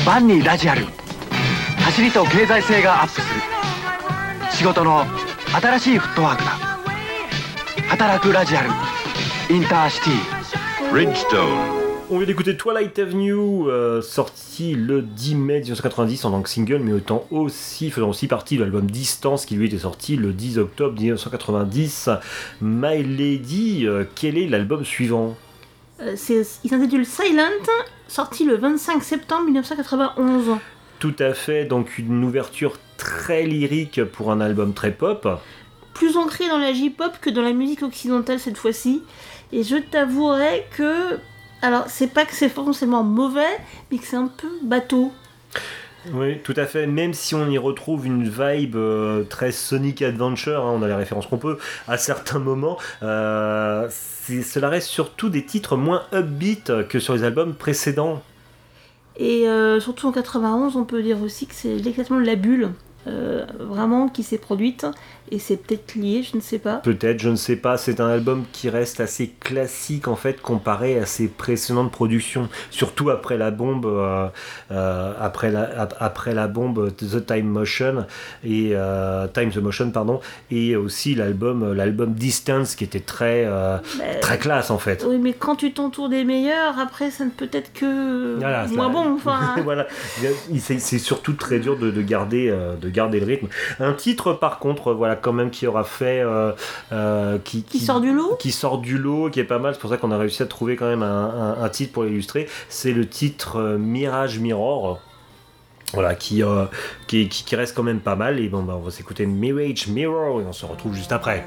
万にラジアル走りと経済性がアップする仕事の新しいフットワークだ働くラジアルインターシティブリッジトーンOn vient d'écouter Twilight Avenue, sorti le 10 mai 1990 en tant que single, mais faisant aussi partie de l'album Distance, qui lui était sorti le 10 octobre 1990. My Lady, quel est l'album suivant ? Il s'intitule Silent, sorti le 25 septembre 1991. Tout à fait, donc une ouverture très lyrique pour un album très pop. Plus ancré dans la J-pop que dans la musique occidentale cette fois-ci, et je t'avouerai que... Alors, c'est pas que c'est forcément mauvais, mais que c'est un peu bateau. Oui, tout à fait. Même si on y retrouve une vibe très Sonic Adventure, hein, on a les références qu'on peut, à certains moments, cela reste surtout des titres moins upbeat que sur les albums précédents. Et surtout en 91, on peut dire aussi que c'est exactement la bulle. Vraiment qui s'est produite et c'est peut-être lié, je ne sais pas, c'est un album qui reste assez classique en fait comparé à ses précédentes productions, surtout après la bombe après la bombe Time the Motion et aussi l'album Distance qui était très classe en fait. Oui, mais quand tu t'entoures des meilleurs, après ça ne peut être que moins bon. Voilà, c'est surtout très dur de garder le rythme. Un titre par contre quand même qui aura fait qui sort du lot, qui est pas mal, c'est pour ça qu'on a réussi à trouver quand même un titre pour l'illustrer, c'est le titre Mirage Mirror, voilà, qui reste quand même pas mal. Et on va s'écouter Mirage Mirror et on se retrouve juste après.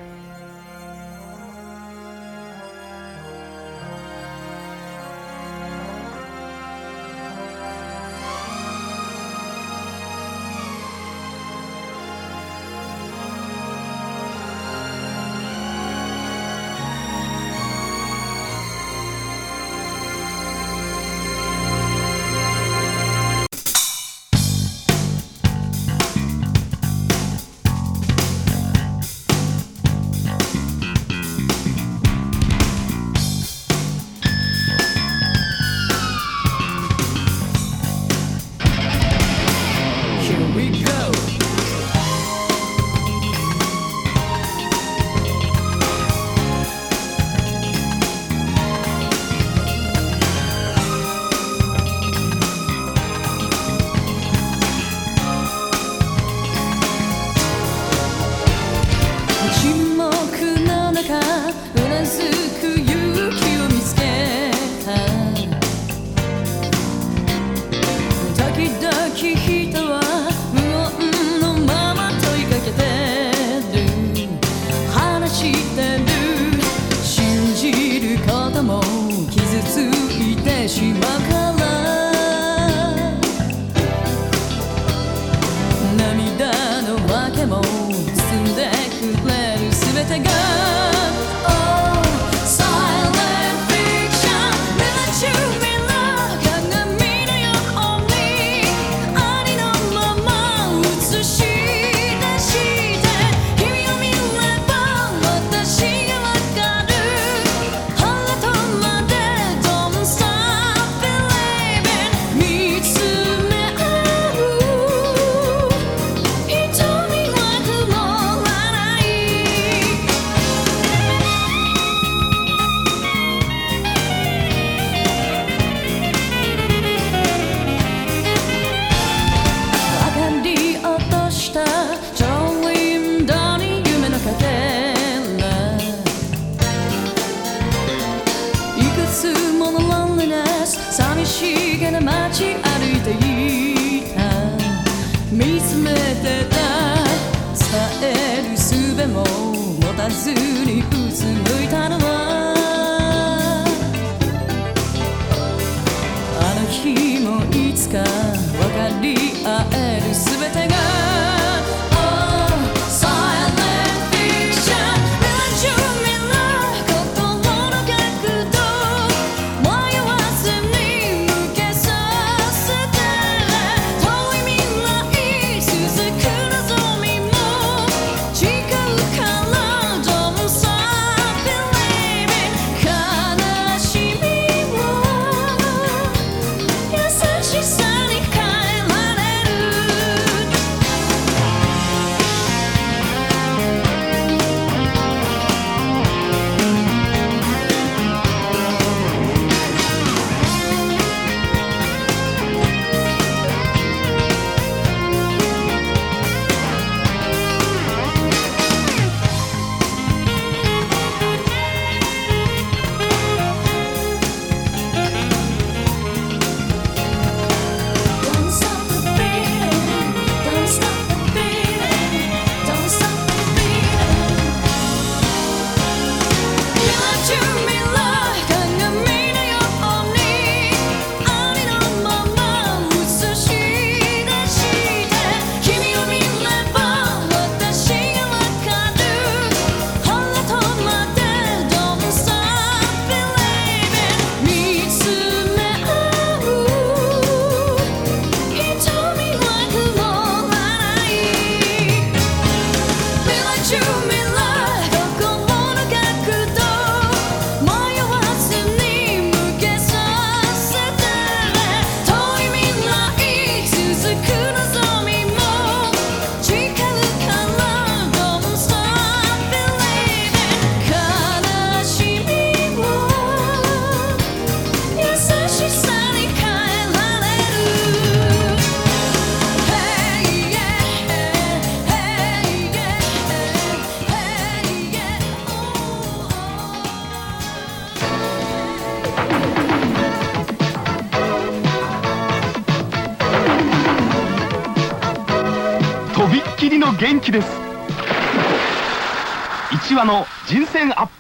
元気です。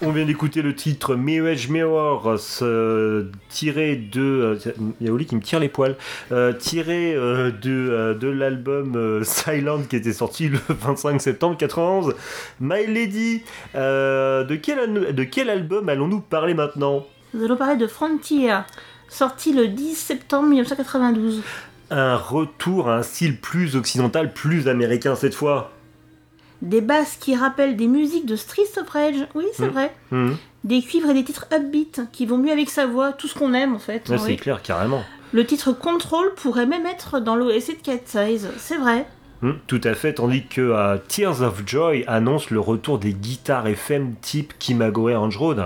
On vient d'écouter le titre Mirage Mirror, tiré de... Yaoli qui me tire les poils. Tiré de l'album Silent qui était sorti le 25 septembre 91. My Lady, de quel album allons-nous parler maintenant ? Nous allons parler de Frontier, sorti le 10 septembre 1992. Un retour à un style plus occidental, plus américain cette fois. Des basses qui rappellent des musiques de Streets of Rage, oui c'est vrai, des cuivres et des titres upbeat qui vont mieux avec sa voix, tout ce qu'on aime en fait. Ouais, c'est clair, carrément. Le titre Control pourrait même être dans l'OST de Cat Size, c'est vrai. Tout à fait, tandis que Tears of Joy annonce le retour des guitares FM type Kimagure Range Road.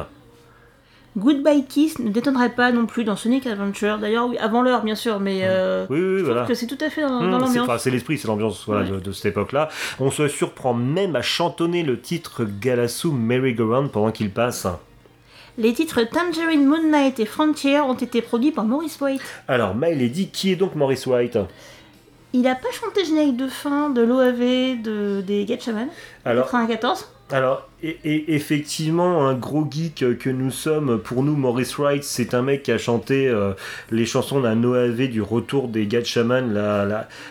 Goodbye Kiss ne détonnerait pas non plus dans Sonic Adventure, d'ailleurs oui, avant l'heure bien sûr, mais je trouve que c'est tout à fait dans l'ambiance. C'est l'esprit, c'est l'ambiance de cette époque-là. On se surprend même à chantonner le titre Galaxu Merry-Go-Round pendant qu'il passe. Les titres Tangerine Moon Knight et Frontier ont été produits par Maurice White. Alors My Lady, qui est donc Maurice White ? Il n'a pas chanté générique de fin de l'OAV des Gatchaman en 1994. Alors, effectivement, un gros geek que nous sommes, pour nous, Maurice White, c'est un mec qui a chanté les chansons d'un OAV du retour des Gatchaman,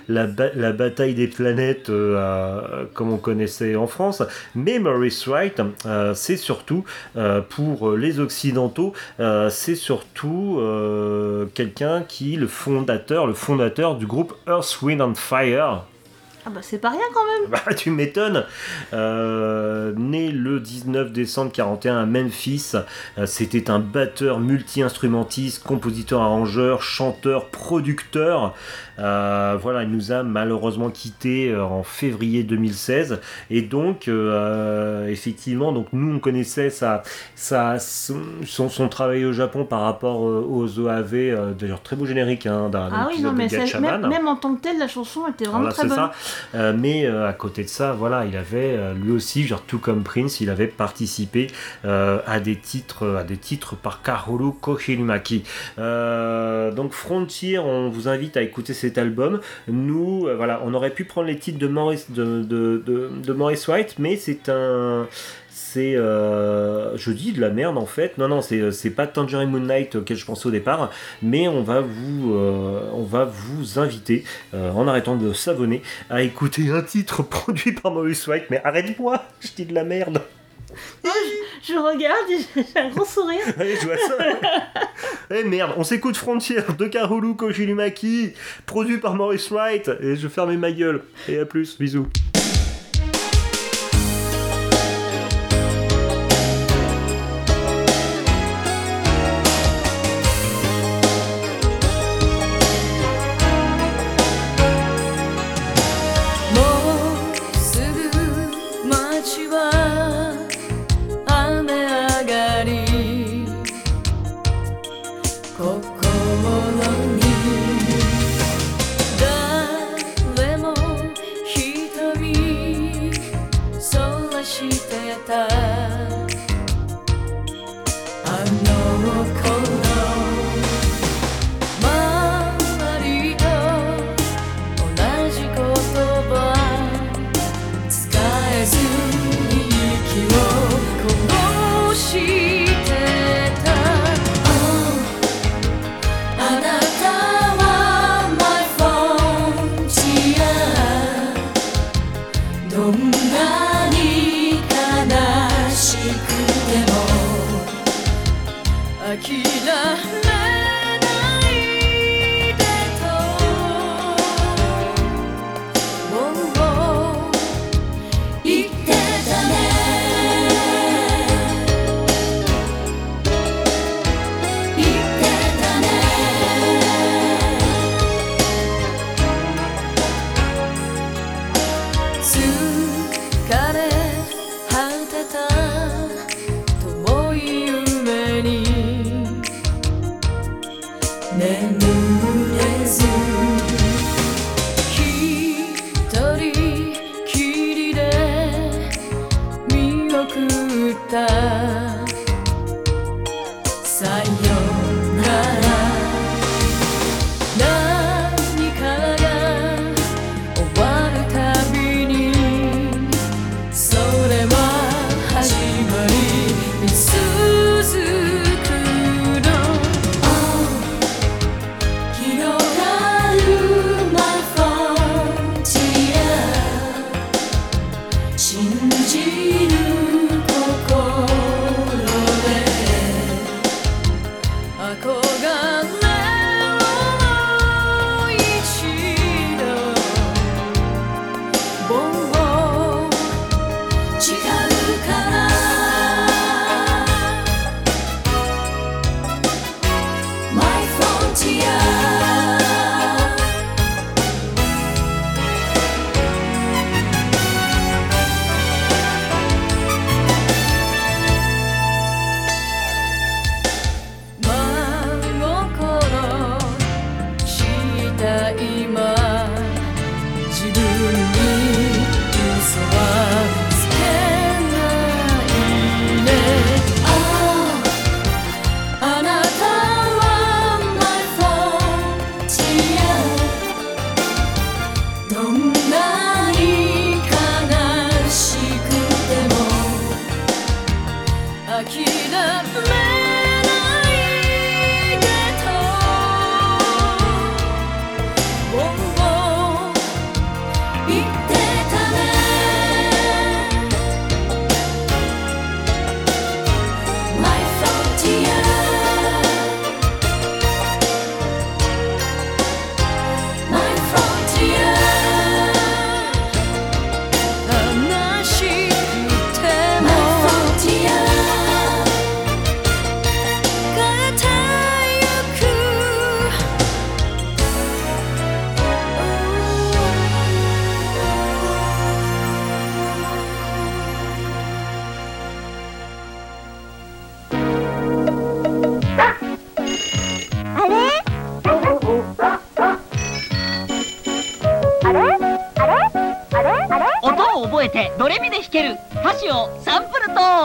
la bataille des planètes, comme on connaissait en France. Mais Maurice White, c'est surtout, pour les Occidentaux, c'est surtout quelqu'un qui est le fondateur du groupe Earth, Wind and Fire. Ah bah c'est pas rien quand même. Bah tu m'étonnes. Né le 19 décembre 41 à Memphis, c'était un batteur multi-instrumentiste, compositeur, arrangeur, chanteur, producteur. Il nous a malheureusement quittés en février 2016. Et donc effectivement, donc nous on connaissait son travail au Japon par rapport aux OAV. D'ailleurs très beau générique d'un épisode de Gatchaman. Même en tant que tel, la chanson était vraiment très bonne. Ça. À côté de ça, il avait lui aussi, tout comme Prince, il avait participé à des titres par Kahoru Kohiruimaki. Donc Frontier, on vous invite à écouter cet album. Nous, on aurait pu prendre les titres de Maurice White, mais je dis de la merde en fait. Non, c'est pas Tangerine Moon Knight auquel je pensais au départ, mais on va vous inviter, en arrêtant de savonner, à écouter un titre produit par Maurice White. Mais arrête-moi, je dis de la merde. Je regarde et j'ai un grand sourire. Ouais, je vois ça. Merde, on s'écoute Frontier de Kahoru Kohiruimaki, produit par Maurice White, et je ferme ma gueule. Et à plus, bisous.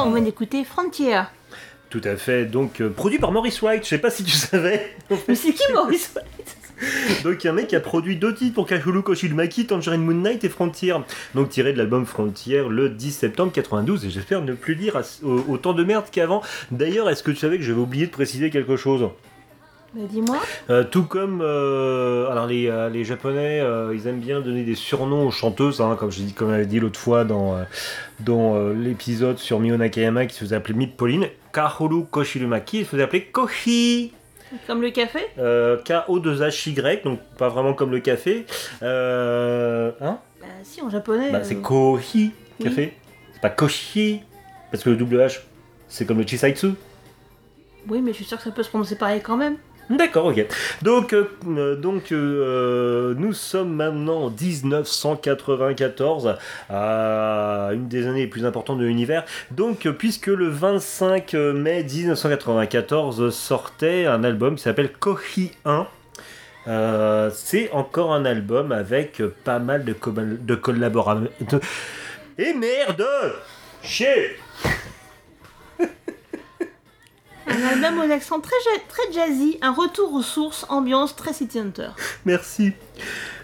On vient d'écouter Frontier. Tout à fait, donc produit par Maurice White, je sais pas si tu savais. En fait, mais c'est qui Maurice White? Donc, il y a un mec qui a produit 2 titres pour Kahoru Kohiruimaki, Tangerine Moon Knight et Frontier. Donc, tiré de l'album Frontier le 10 septembre 92. Et j'espère ne plus lire autant de merde qu'avant. D'ailleurs, est-ce que tu savais que j'avais oublié de préciser quelque chose ? Mais dis-moi. Tout comme alors les Japonais, ils aiment bien donner des surnoms aux chanteuses, hein, comme on avait dit l'autre fois dans l'épisode sur Mio Nakayama qui se faisait appeler Mip Pauline. Kahoru Kohiruimaki se faisait appeler Kohi. Comme le café K-O-2-H-Y, donc pas vraiment comme le café. Hein ? Bah si, en japonais. Bah c'est Kohi, café. Oui. C'est pas Koshi, parce que le double H, c'est comme le Chisaitsu. Oui, mais je suis sûr que ça peut se prononcer pareil quand même. D'accord, ok. Donc, nous sommes maintenant en 1994, une des années les plus importantes de l'univers. Donc, puisque le 25 mai 1994 sortait un album qui s'appelle Kohi 1. C'est encore un album avec pas mal de collaborateurs. Et merde ! Chier ! Un album aux accents très jazzy, un retour aux sources, ambiance très City Hunter. Merci.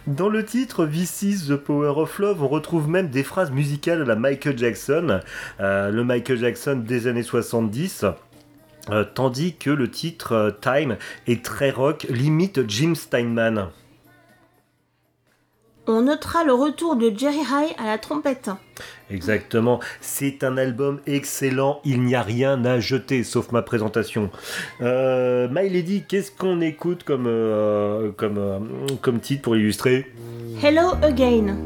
Dans le titre This is the Power of Love, on retrouve même des phrases musicales à la Michael Jackson, le Michael Jackson des années 70. Tandis que le titre Time est très rock, limite Jim Steinman. On notera le retour de Jerry High à la trompette. Exactement, c'est un album excellent, il n'y a rien à jeter sauf ma présentation. My Lady, qu'est-ce qu'on écoute comme titre pour illustrer ? Hello Again.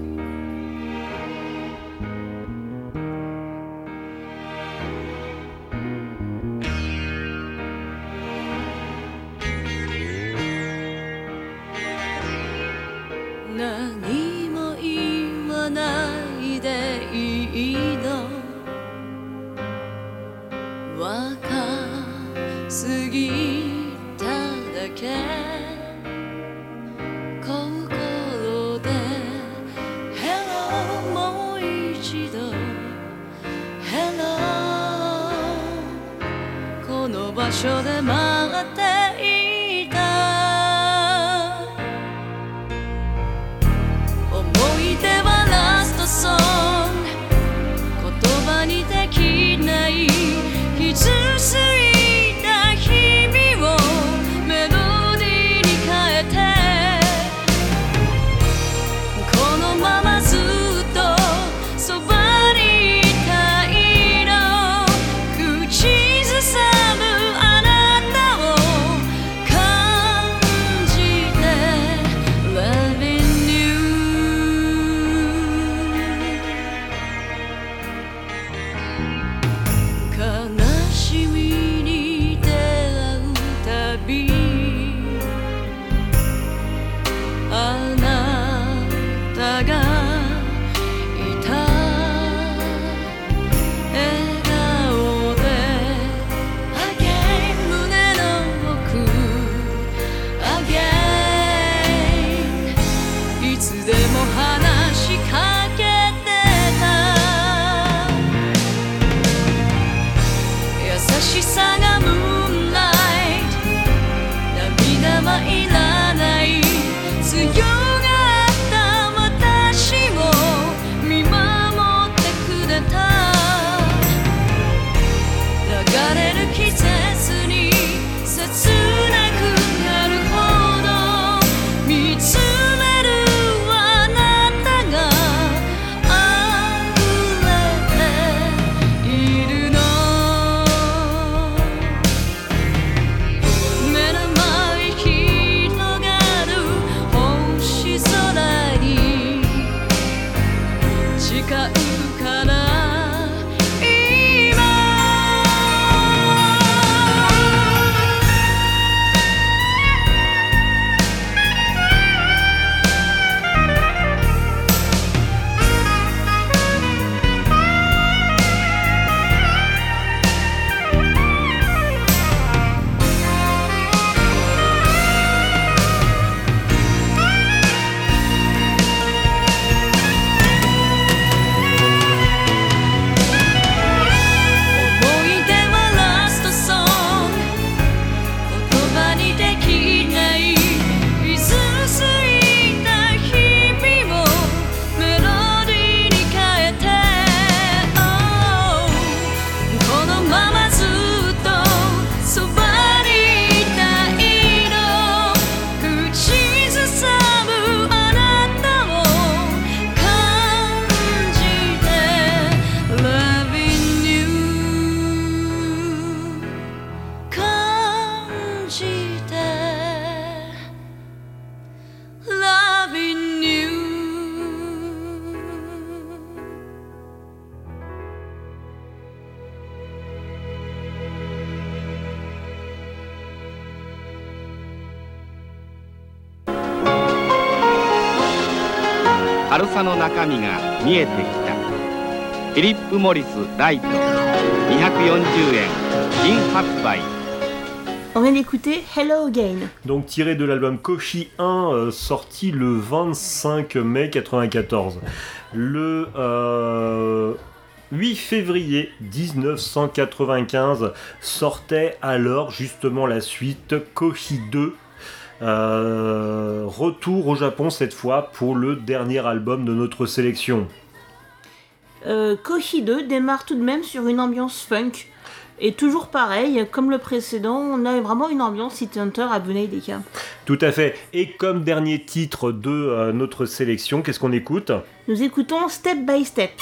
軽さの中身が見えてきた。フィリップ・モリスライト240円新発売。On vient d'écouter Hello Again. Donc tiré de l'album Koshi 1, sorti le 25 mai 94. Le 8 février 1995 sortait alors justement la suite Koshi 2. Retour au Japon cette fois pour le dernier album de notre sélection. Koshi 2 démarre tout de même sur une ambiance funk. Et toujours pareil, comme le précédent, on a vraiment une ambiance City Hunter à Abunai Deka. Tout à fait. Et comme dernier titre de notre sélection, qu'est-ce qu'on écoute ? Nous écoutons Step by Step.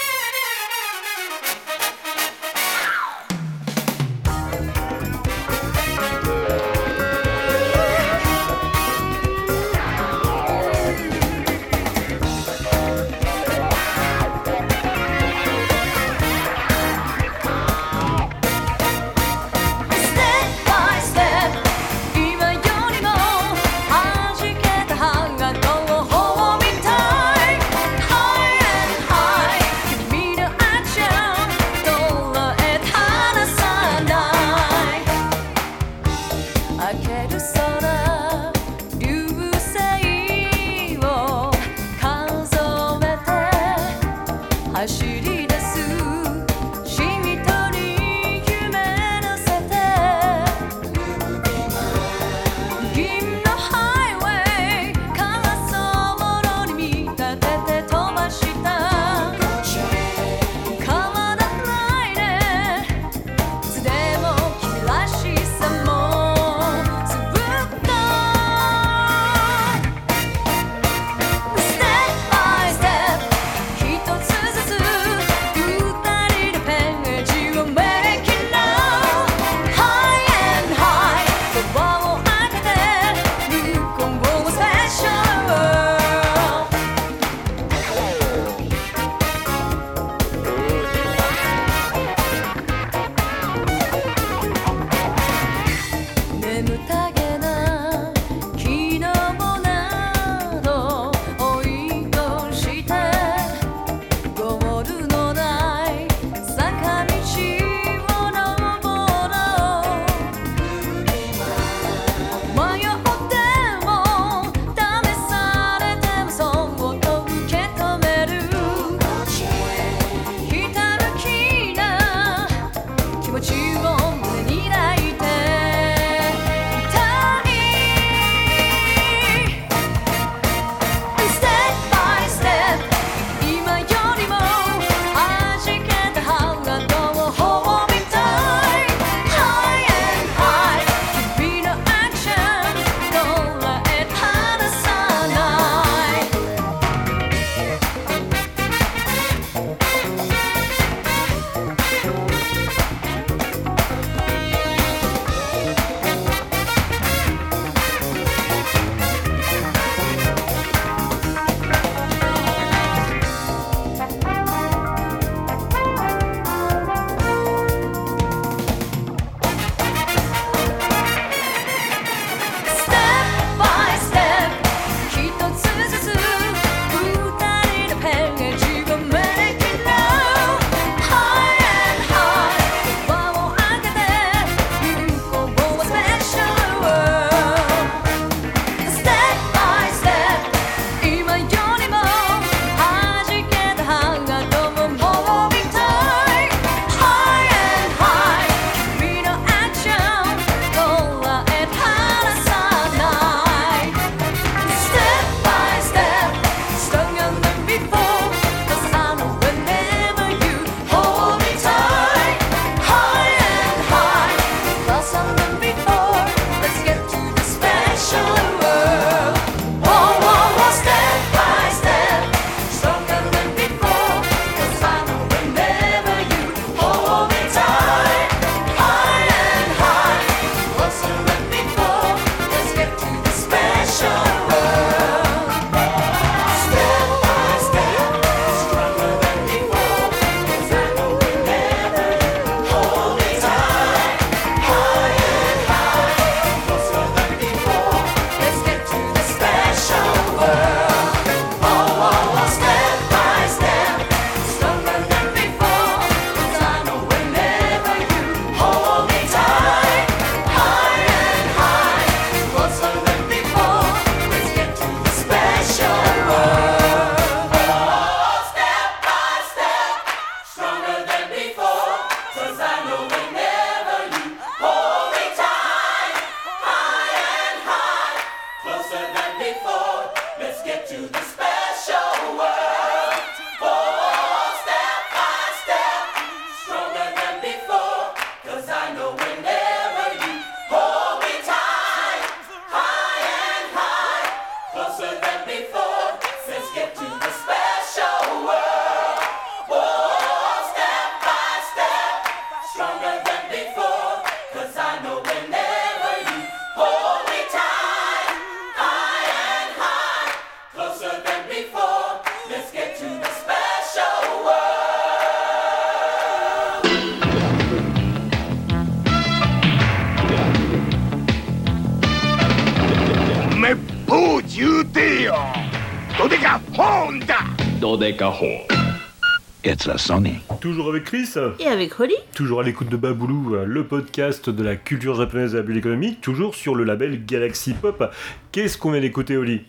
It's a Sony. Toujours avec Chris. Et avec Holly. Toujours à l'écoute de Baboulou, le podcast de la culture japonaise à la bulle économique, toujours sur le label Galaxy Pop. Qu'est-ce qu'on vient d'écouter, Holly?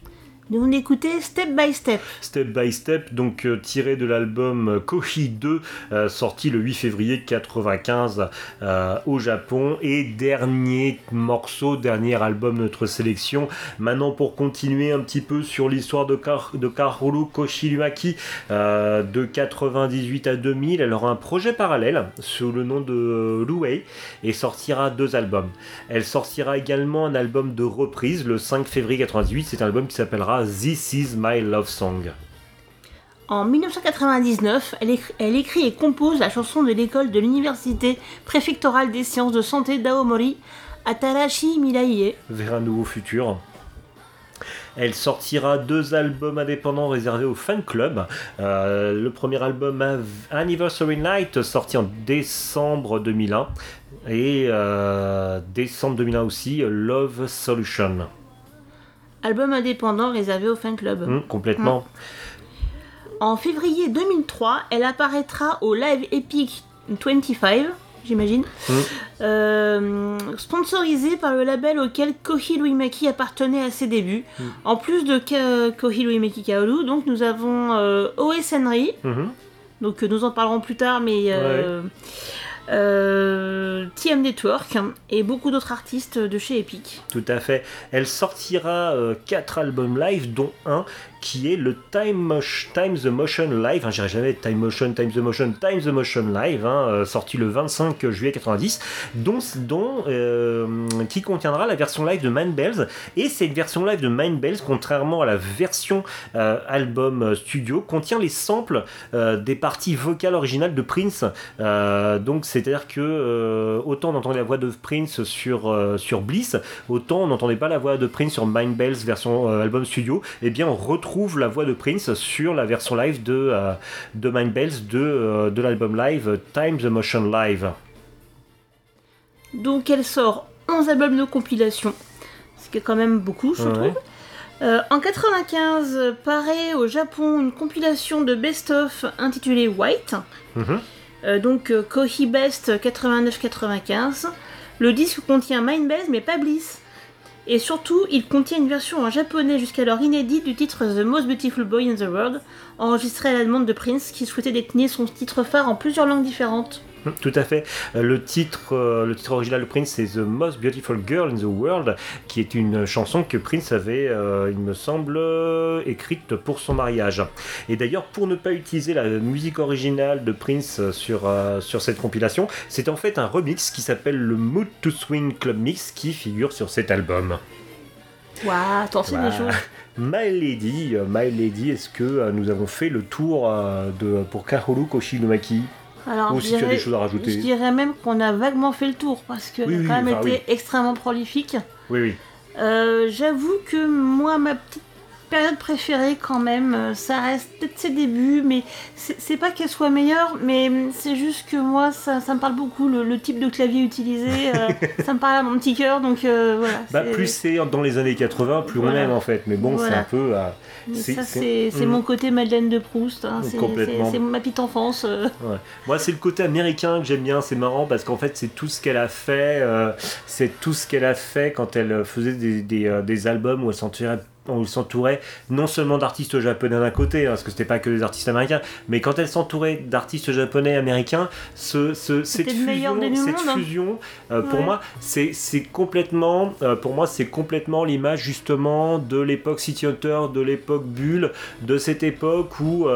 Nous on écoutait Step by Step. Step by Step, donc tiré de l'album Kohi 2, sorti le 8 février 1995 au Japon. Et dernier morceau, dernier album de notre sélection. Maintenant, pour continuer un petit peu sur l'histoire de Kahoru Kohiruimaki, de 98 à 2000, elle aura un projet parallèle sous le nom de Ruei et sortira 2 albums. Elle sortira également un album de reprise le 5 février 98. C'est un album qui s'appellera This Is My Love Song. En 1999, elle écrit et compose la chanson de l'école de l'université préfectorale des sciences de santé d'Aomori, Atarashi Mirai, vers un nouveau futur. Elle sortira 2 albums indépendants réservés au fan club. Le premier album Anniversary Night, sorti en décembre 2001, et décembre 2001 aussi Love Solution. Album indépendant réservé au fan club. Complètement. En février 2003, elle apparaîtra au Live Epic 25, j'imagine, sponsorisé par le label auquel Kohiruimaki appartenait à ses débuts. En plus de Kohiruimaki Kaoru, donc nous avons Oe Senri, donc nous en parlerons plus tard, mais... TM Network et beaucoup d'autres artistes de chez Epic. Tout à fait. Elle sortira 4 albums live, dont un qui est le Time the Motion Live. Je dirais jamais Time the Motion Live, sorti le 25 juillet 90, qui contiendra la version live de Mind Bells. Et cette version live de Mind Bells, contrairement à la version album studio, contient les samples des parties vocales originales de Prince. Donc c'est-à-dire que autant on entendait la voix de Prince sur Bliss, autant on n'entendait pas la voix de Prince sur Mind Bells version album studio. Et bien on retrouve la voix de Prince sur la version live de Mind Bells de l'album live Time the Motion Live. Donc elle sort 11 albums de compilation, ce qui est quand même beaucoup, je trouve. En 1995 paraît au Japon une compilation de best-of intitulée White. Donc Kohi Best 89-95. Le disque contient Mind Bells mais pas Bliss. Et surtout, il contient une version en japonais jusqu'alors inédite du titre The Most Beautiful Boy in the World, enregistré à la demande de Prince, qui souhaitait décliner son titre phare en plusieurs langues différentes. Tout à fait. Le titre original de Prince, c'est The Most Beautiful Girl in the World, qui est une chanson que Prince avait, il me semble, écrite pour son mariage. Et d'ailleurs, pour ne pas utiliser la musique originale de Prince sur cette compilation, c'est en fait un remix qui s'appelle le Mood to Swing Club Mix, qui figure sur cet album. Waouh, attention les choses. My Lady, est-ce que nous avons fait le tour pour Kahoru Kohiruimaki? Alors, si tu as des choses à rajouter. Je dirais même qu'on a vaguement fait le tour parce qu'elle a quand même été extrêmement prolifique. Oui. J'avoue que moi, ma petite période préférée, quand même, ça reste peut-être ses débuts, mais c'est pas qu'elle soit meilleure, mais c'est juste que moi, ça me parle beaucoup, le type de clavier utilisé, ça me parle à mon petit cœur, donc voilà. Plus c'est dans les années 80, plus on aime en fait, mais bon, c'est un peu... c'est mon côté Madeleine de Proust, c'est ma petite enfance. Ouais. Moi, c'est le côté américain que j'aime bien, c'est marrant, parce qu'en fait, c'est tout ce qu'elle a fait quand elle faisait des albums où elle s'en tirait où ils s'entouraient non seulement d'artistes japonais d'un côté, parce que c'était pas que des artistes américains, mais quand elle s'entourait d'artistes japonais américains, cette fusion, pour moi, c'est complètement l'image justement de l'époque City Hunter, de l'époque Bulle, de cette époque où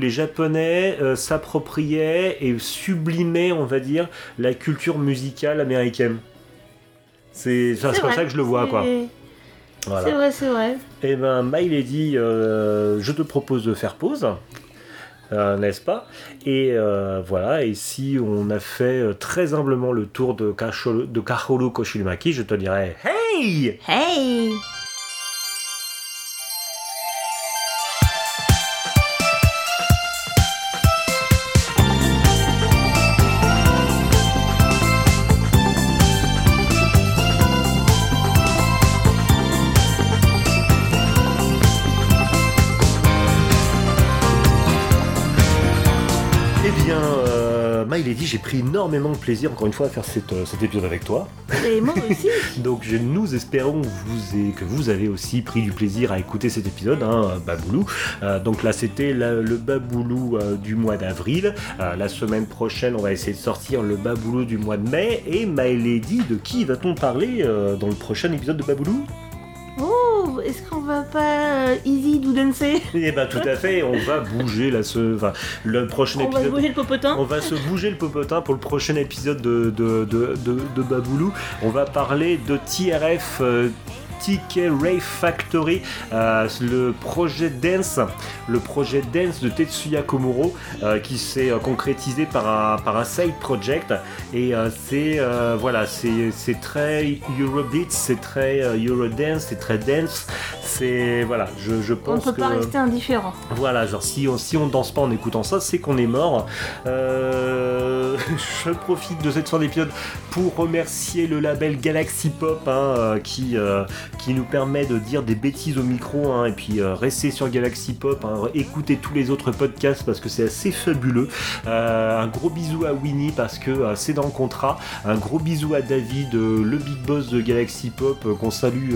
les Japonais s'appropriaient et sublimaient, on va dire, la culture musicale américaine. C'est comme ça que je le vois, quoi. Voilà. C'est vrai. Et ben, My Lady, je te propose de faire pause, n'est-ce pas ? Et voilà, et si on a fait très humblement le tour de Kahoru Kohiruimaki, je te dirais « Hey !» Hey ! J'ai pris énormément de plaisir encore une fois à faire cet épisode avec toi. Et moi aussi. Donc nous espérons que vous avez aussi pris du plaisir à écouter cet épisode, hein, Baboulou. Donc là c'était le Baboulou du mois d'avril. La semaine prochaine on va essayer de sortir le Baboulou du mois de mai. Et My Lady, de qui va-t-on parler dans le prochain épisode de Baboulou ? Oh, est-ce qu'on va pas easy do dancer ? Eh ben tout à fait, on va bouger le prochain épisode. On va bouger le popotin. On va se bouger le popotin pour le prochain épisode de Baboulou. On va parler de TRF. TK Ray Factory, le projet dance de Tetsuya Komuro qui s'est concrétisé par un side project et c'est très Eurobeat, c'est très Eurodance, c'est très dance, c'est voilà, je pense on peut pas rester indifférent. Voilà, genre si on danse pas en écoutant ça, c'est qu'on est mort. Je profite de cette fin d'épisode pour remercier le label Galaxy Pop qui nous permet de dire des bêtises au micro, hein, et puis restez sur Galaxy Pop, hein, écoutez tous les autres podcasts parce que c'est assez fabuleux. Un gros bisou à Winnie parce que c'est dans le contrat. Un gros bisou à David, le big boss de Galaxy Pop qu'on salue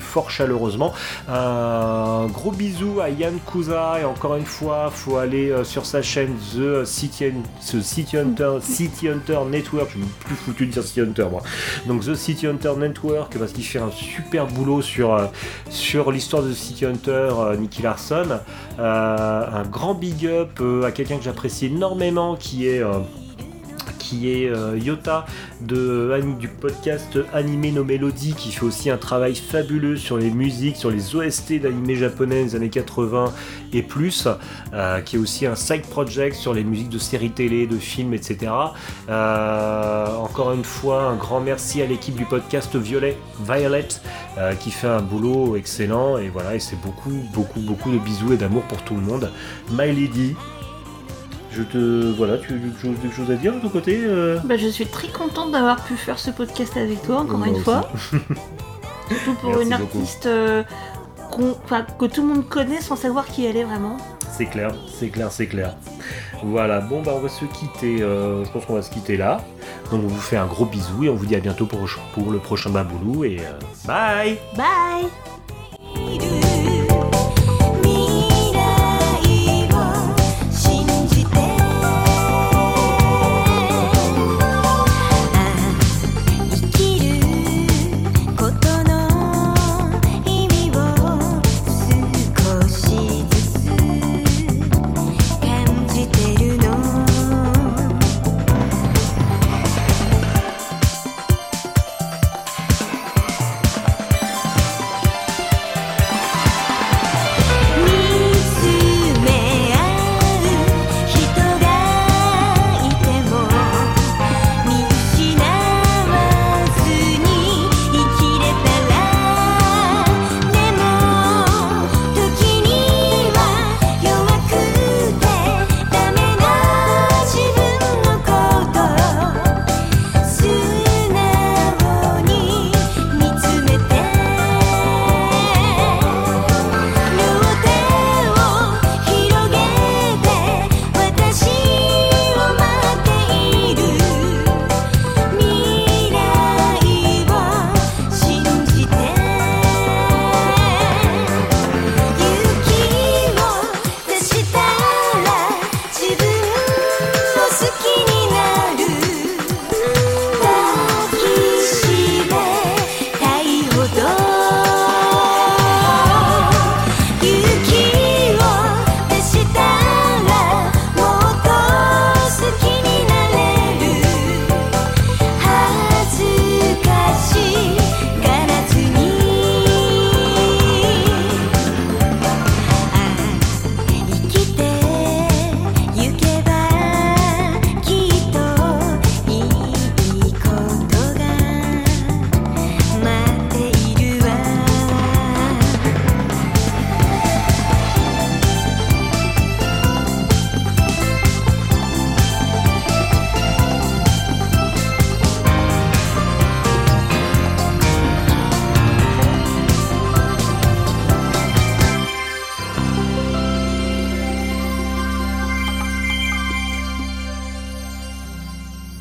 fort chaleureusement. Un gros bisou à Yann Kouza, et encore une fois faut aller sur sa chaîne The City Hunter Network, je suis plus foutu de dire City Hunter moi. Donc The City Hunter Network parce qu'il fait un super boulot sur l'histoire de City Hunter, Nicky Larson. Un grand big up à quelqu'un que j'apprécie énormément qui est Yota du podcast Animé nos Mélodies, qui fait aussi un travail fabuleux sur les musiques, sur les OST d'animés japonais des années 80 et plus, qui est aussi un side project sur les musiques de séries télé, de films, etc. Encore une fois, un grand merci à l'équipe du podcast Violet, qui fait un boulot excellent, et voilà, et c'est beaucoup, beaucoup, beaucoup de bisous et d'amour pour tout le monde. My Lady, tu as quelque chose à dire de ton côté je suis très contente d'avoir pu faire ce podcast avec toi encore une fois. Surtout pour Merci une beaucoup. Artiste que tout le monde connaît sans savoir qui elle est vraiment. C'est clair. Voilà, bon bah on va se quitter, je pense qu'on va se quitter là. Donc on vous fait un gros bisou et on vous dit à bientôt pour le prochain Baboulou et bye.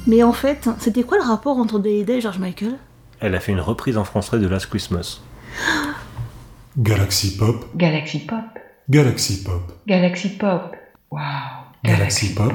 Mais en fait, c'était quoi le rapport entre Day Day et George Michael ? Elle a fait une reprise en français de Last Christmas. Galaxy Pop. Galaxy Pop. Galaxy Pop. Galaxy Pop. Waouh. Galaxy Pop.